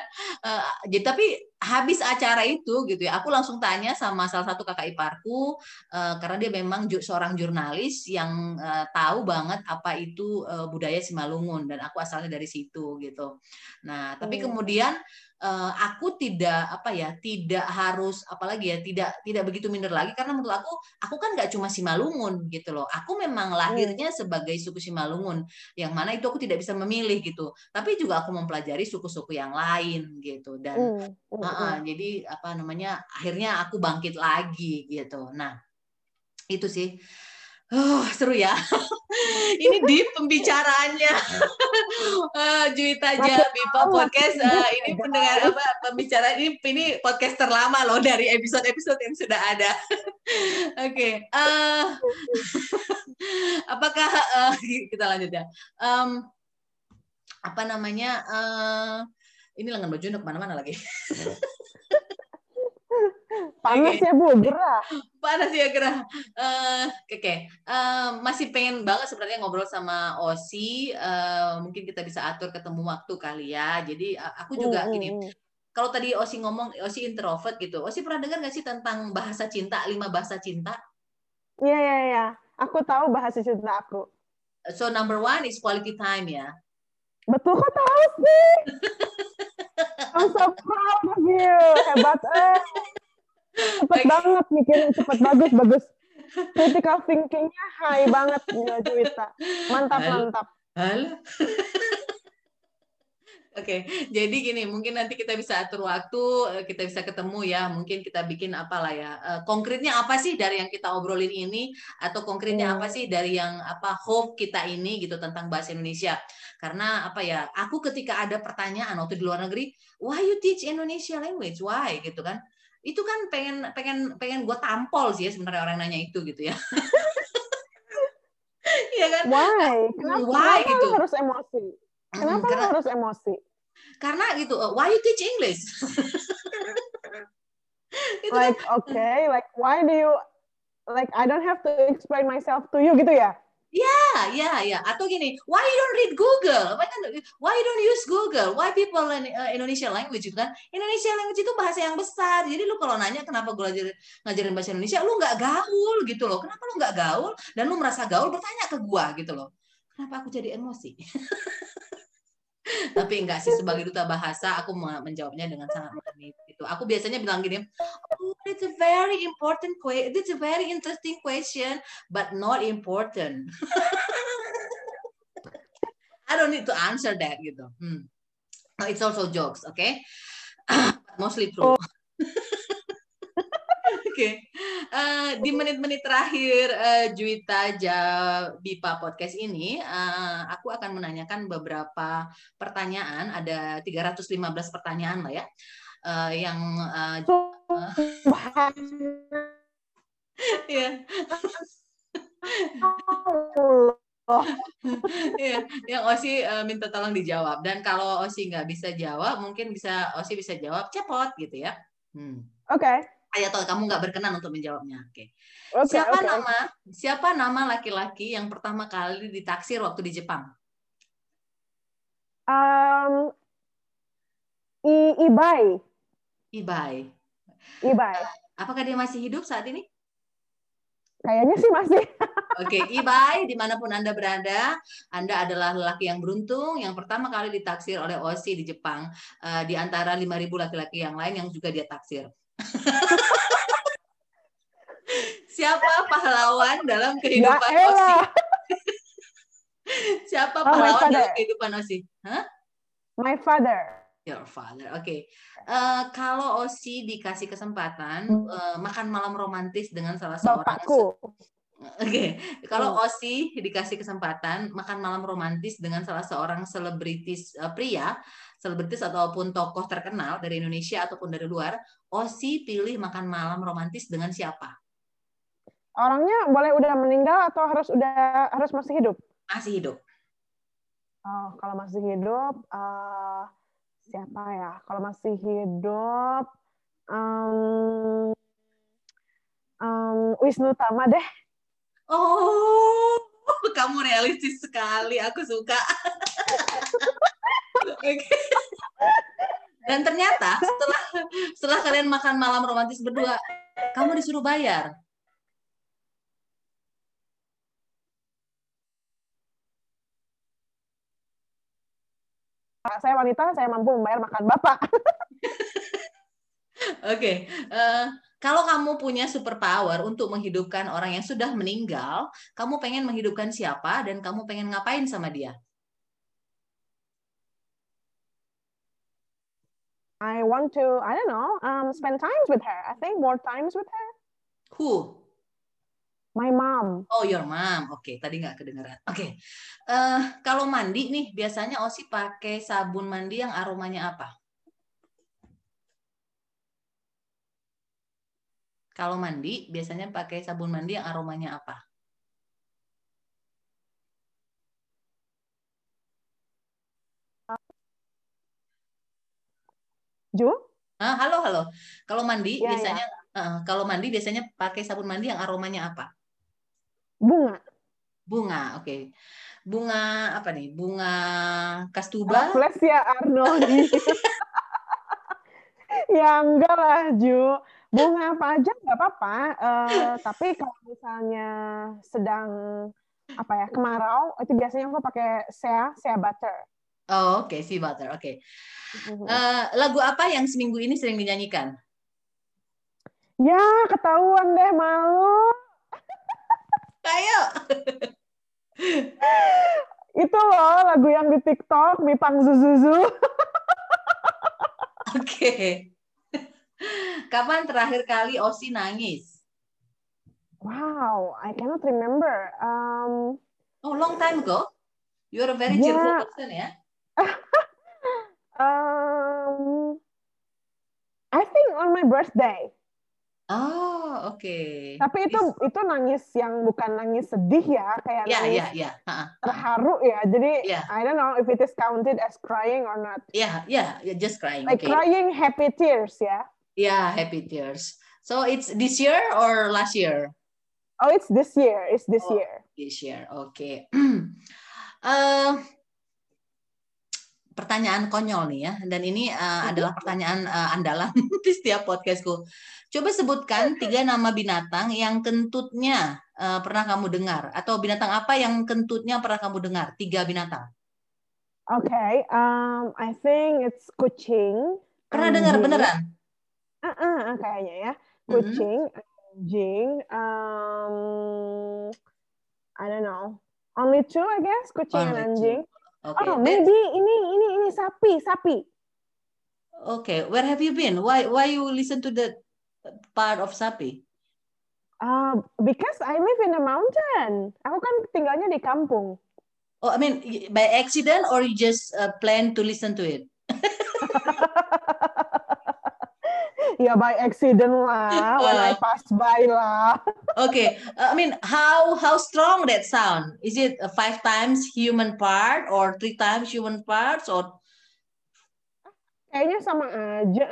Uh, jadi tapi habis acara itu gitu ya, aku langsung tanya sama salah satu kakak iparku, uh, karena dia memang ju- seorang jurnalis yang uh, tahu banget apa itu uh, budaya Simalungun, dan aku asalnya dari situ gitu. Nah tapi hmm. kemudian Uh, aku tidak apa ya tidak harus apalagi ya tidak tidak begitu minder lagi, karena menurut aku aku kan nggak cuma Simalungun gitu loh, aku memang lahirnya sebagai suku Simalungun, yang mana itu aku tidak bisa memilih gitu, tapi juga aku mempelajari suku-suku yang lain gitu. Dan uh, uh, uh, jadi apa namanya akhirnya aku bangkit lagi gitu. Nah itu sih. Oh, seru ya. Ini deep pembicaraannya. uh, Juita Jabipa Podcast uh, ini pendengar apa pembicaraan ini ini podcast terlama loh dari episode-episode yang sudah ada. Oke. Okay. Uh, apakah uh, kita lanjut ya? Um, apa namanya? Uh, ini lengan baju udah kemana-mana lagi. Panas okay. ya bu, gerah. Panas ya gerah. Uh, Oke, okay. uh, masih pengen banget sebenarnya ngobrol sama Osi. Uh, mungkin kita bisa atur ketemu waktu kali ya. Jadi aku juga mm, gini. Mm. Kalau tadi Osi ngomong, Osi introvert gitu. Osi pernah dengar nggak sih tentang bahasa cinta, lima bahasa cinta? Iya iya iya. Aku tahu bahasa cinta aku. So number one is quality time ya. Betul, kok tahu sih. I'm so proud of you. Hebat eh. Cepet okay. banget mikirin, cepet bagus bagus. Critical thinking-nya high banget ya Juita. Mantap halo. mantap. Halo. Oke, okay. Jadi gini, mungkin nanti kita bisa atur waktu, kita bisa ketemu ya, mungkin kita bikin apalah ya, konkretnya apa sih dari yang kita obrolin ini, atau konkretnya apa sih dari yang apa hope kita ini gitu tentang bahasa Indonesia. Karena apa ya, aku ketika ada pertanyaan waktu di luar negeri, why you teach Indonesia language, why gitu kan, itu kan pengen pengen pengen gue tampol sih ya sebenarnya orang nanya itu gitu ya. Iya kan? Why? Kenapa, why kenapa gitu? Harus emosi? Kenapa hmm, karena, harus emosi? Karena gitu, uh, why you teach English? Gitu like kan? Okay, like why do you like I don't have to explain myself to you gitu ya? Ya, ya, ya. Atau gini, why you don't read Google? Why don't, why you don't use Google? Why people in uh, Indonesian language itu kan? Indonesian language itu bahasa yang besar. Jadi lu kalau nanya kenapa gue ngajarin, ngajarin bahasa Indonesia, lu nggak gaul gitu loh. Kenapa lu nggak gaul? Dan lu merasa gaul bertanya ke gue gitu loh. Kenapa aku jadi emosi? Tapi enggak sih, sebagai duta bahasa aku menjawabnya dengan sangat menit gitu. Aku biasanya bilang gini, oh, it's a very important question, it's a very interesting question, but not important. I don't need to answer that gitu. Hmm. It's also jokes, okay? Mostly true. Oke, okay. uh, di menit-menit terakhir uh, Juita Jabipa Podcast ini, uh, aku akan menanyakan beberapa pertanyaan, ada tiga ratus lima belas pertanyaan lah ya, uh, yang uh, uh, yeah. Oh. Ya, yang Osi uh, minta tolong dijawab, dan kalau Osi nggak bisa jawab, mungkin bisa Osi bisa jawab cepot gitu ya. Hmm. Oke. Okay. Atau kamu nggak berkenan untuk menjawabnya. Oke. Okay. Okay, siapa okay. nama siapa nama laki-laki yang pertama kali ditaksir waktu di Jepang? Um, I, Ibai. Ibai. Ibai. Apakah dia masih hidup saat ini? Kayaknya sih masih. Oke, okay. Ibai, dimanapun Anda berada, Anda adalah lelaki yang beruntung yang pertama kali ditaksir oleh Osi di Jepang, uh, di antara lima ribu laki-laki yang lain yang juga dia taksir. Siapa pahlawan dalam kehidupan ya, Osi? Siapa pahlawan oh, dalam kehidupan Osi? Huh? My father. Your father. Oke. Okay. Uh, kalau Osi dikasih kesempatan uh, makan malam romantis dengan salah seorang. Bapakku. Oke, okay. Kalau Osi dikasih kesempatan makan malam romantis dengan salah seorang selebritis uh, pria, selebritis ataupun tokoh terkenal dari Indonesia ataupun dari luar, Osi pilih makan malam romantis dengan siapa? Orangnya boleh udah meninggal atau harus udah harus masih hidup? Masih hidup. Oh, kalau masih hidup uh, siapa ya? Kalau masih hidup um, um, Wisnu Tama deh. Oh, kamu realistis sekali. Aku suka. Okay. Dan ternyata setelah setelah kalian makan malam romantis berdua, kamu disuruh bayar. Saya wanita, saya mampu membayar makan bapak. Oke. Okay. Uh, Kalau kamu punya superpower untuk menghidupkan orang yang sudah meninggal, kamu pengen menghidupkan siapa dan kamu pengen ngapain sama dia? I want to, I don't know, um, spend times with her. I think more times with her. Who? My mom. Oh, your mom. Oke, okay, tadi nggak kedengeran. Oke, okay. uh, kalau mandi nih biasanya Osi pakai sabun mandi yang aromanya apa? Kalau mandi biasanya pakai sabun mandi yang aromanya apa? Jo? Ah, halo halo. Kalau mandi ya, biasanya ya. Uh, kalau mandi biasanya pakai sabun mandi yang aromanya apa? Bunga. Bunga, oke. Okay. Bunga apa nih? Bunga kastuba? Plus ya Arnoldi. Ya enggak lah, Ju. Bunga apa aja enggak apa-apa. Uh, tapi kalau misalnya sedang apa ya, kemarau, itu biasanya aku pakai sea, sea butter. Oh, oke, okay. Sea butter. Oke. Okay. Uh, lagu apa yang seminggu ini sering dinyanyikan? Ya, ketahuan deh, malu. Kayo. Itu loh lagu yang di TikTok, Mipang Zuzuzu. Oke. Okay. Kapan terakhir kali Osi nangis? Wow, I cannot remember. Um, oh, long time ago. You are a very yeah. cheerful person, ya? um, I think on my birthday. Oh, oke. Okay. Tapi itu itu nangis yang bukan nangis sedih ya, kayak yeah, nangis yeah, yeah. Uh-huh. terharu ya. Jadi yeah. I don't know if it is counted as crying or not. Yeah, yeah, yeah, just crying. Like okay. Crying happy tears ya. Yeah, happy tears. So it's this year or last year? Oh, it's this year. It's this oh, year. This year, oke. Okay. uh, pertanyaan konyol nih ya, dan ini uh, adalah pertanyaan uh, andalan di setiap podcastku. Coba sebutkan tiga nama binatang yang kentutnya uh, pernah kamu dengar, atau binatang apa yang kentutnya pernah kamu dengar? Tiga binatang. Oke, okay, um, I think it's kucing. Pernah anjing. Dengar beneran? Ah, uh-uh, kayaknya ya. Kucing, mm-hmm. anjing, um, I don't know. Only two, I guess. Kucing dan anjing. Two. Okay. Oh, maybe ini ini ini sapi, sapi. Okay, where have you been? Why why you listen to the part of sapi? Uh, because I live in a mountain. Aku kan tinggalnya di kampung. Oh, I mean by accident or you just uh, plan to listen to it? Ya yeah, by accident lah, when uh, I pass by lah. Okay, uh, I mean how how strong that sound? Is it five times human part or three times human parts or? Kayaknya sama aja.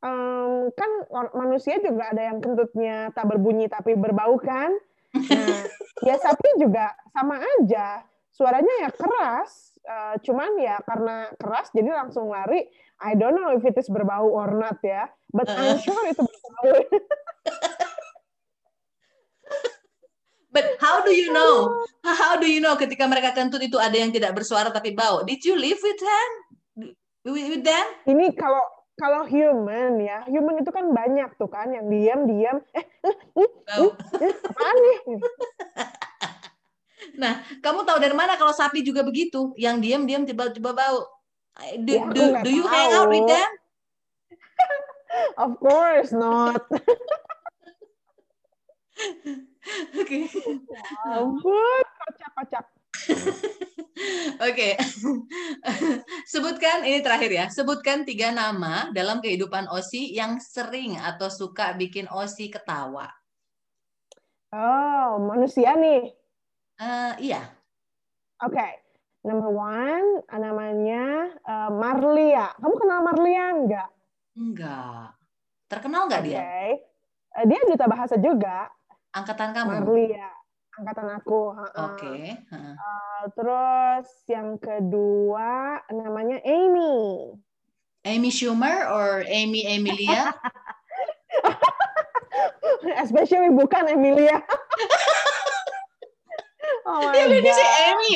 Um, kan manusia juga ada yang kentutnya tak berbunyi tapi berbau kan? Nah, ya sapi juga sama aja. Suaranya ya keras, uh, cuman ya karena keras jadi langsung lari. I don't know if it is berbau or not ya, but I'm sure itu berbau. But how do you know? How do you know ketika mereka kentut itu ada yang tidak bersuara tapi bau? Did you live with them? With them? Ini kalau kalau human ya, human itu kan banyak tuh kan yang diam-diam. Eh, oh. Apaan nih? Nah, kamu tahu dari mana kalau sapi juga begitu? Yang diam-diam tiba-tiba bau. Do, ya, do, do you tahu. Hang out with them? Of course not. Oke. Ampun, kocak-kocak. Oke. Sebutkan, ini terakhir ya. Sebutkan tiga nama dalam kehidupan Osi yang sering atau suka bikin Osi ketawa. Oh, manusia nih. Uh, iya. Oke. Okay. Number one, namanya uh, Marlia. Kamu kenal Marlia enggak? Enggak. Terkenal enggak okay. dia? Uh, dia Juita Bahasa juga. Angkatan kamu? Marlia. Angkatan aku. Oke. Okay. Uh. Uh, terus yang kedua, namanya Amy. Amy Schumer or Amy Amelia? Especially bukan Amelia. Oh my ya, God. Ini si Amy,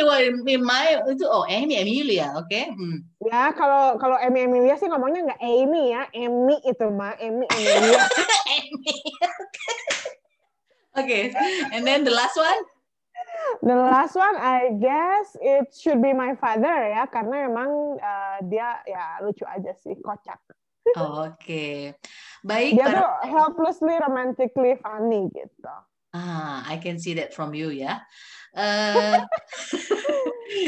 my itu oh Amy Amelia, oke? Okay? Hmm. Ya kalau kalau Amy Amelia sih ngomongnya nggak Amy ya, Amy itu mah Amy Amelia. Amy, oke. Okay. And then the last one? The last one, I guess it should be my father ya, karena memang uh, dia ya lucu aja sih, kocak. Oh, oke, okay. Baik. Dia para... tuh helplessly romantically funny gitu. Ah, I can see that from you ya. Uh,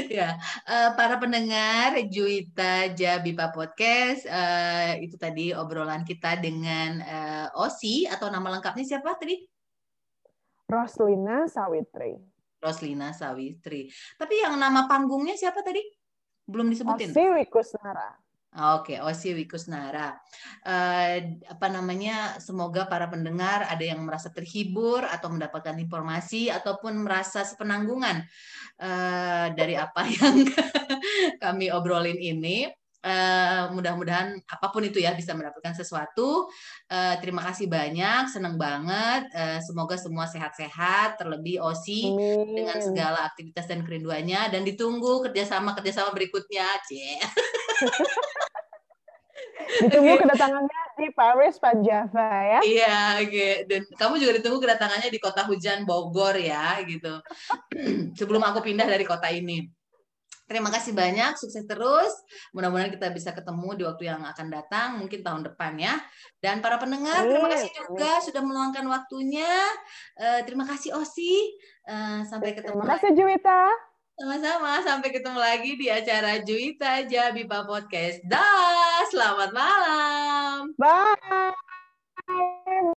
ya, uh, para pendengar Juita Jabipa Podcast, uh, itu tadi obrolan kita dengan uh, Osi, atau nama lengkapnya siapa tadi? Roslina Sawitri. Roslina Sawitri. Tapi yang nama panggungnya siapa tadi? Belum disebutin. Osi Wikusnara. Oke, okay, Osi Wikusnara. Uh, apa namanya? Semoga para pendengar ada yang merasa terhibur atau mendapatkan informasi ataupun merasa sepenanggungan uh, dari apa yang kami obrolin ini. Uh, mudah-mudahan apapun itu ya bisa mendapatkan sesuatu. Uh, terima kasih banyak, senang banget. Uh, semoga semua sehat-sehat, terlebih Osi mm. dengan segala aktivitas dan kerinduannya, dan ditunggu kerjasama-kerjasama berikutnya. Cie. Ditunggu kedatangannya di Paris Van Java ya. Iya, oke. Dan kamu juga ditunggu kedatangannya di kota hujan Bogor ya, gitu. Sebelum aku pindah dari kota ini. Terima kasih banyak, sukses terus. Mudah-mudahan kita bisa ketemu di waktu yang akan datang, mungkin tahun depan ya. Dan para pendengar, terima kasih juga sudah meluangkan waktunya. Uh, terima kasih Osi. Uh, sampai ketemu. Terima kasih Juita. Sama-sama, sampai ketemu lagi di acara Juita Jabipa Podcast. Dah, selamat malam. Bye.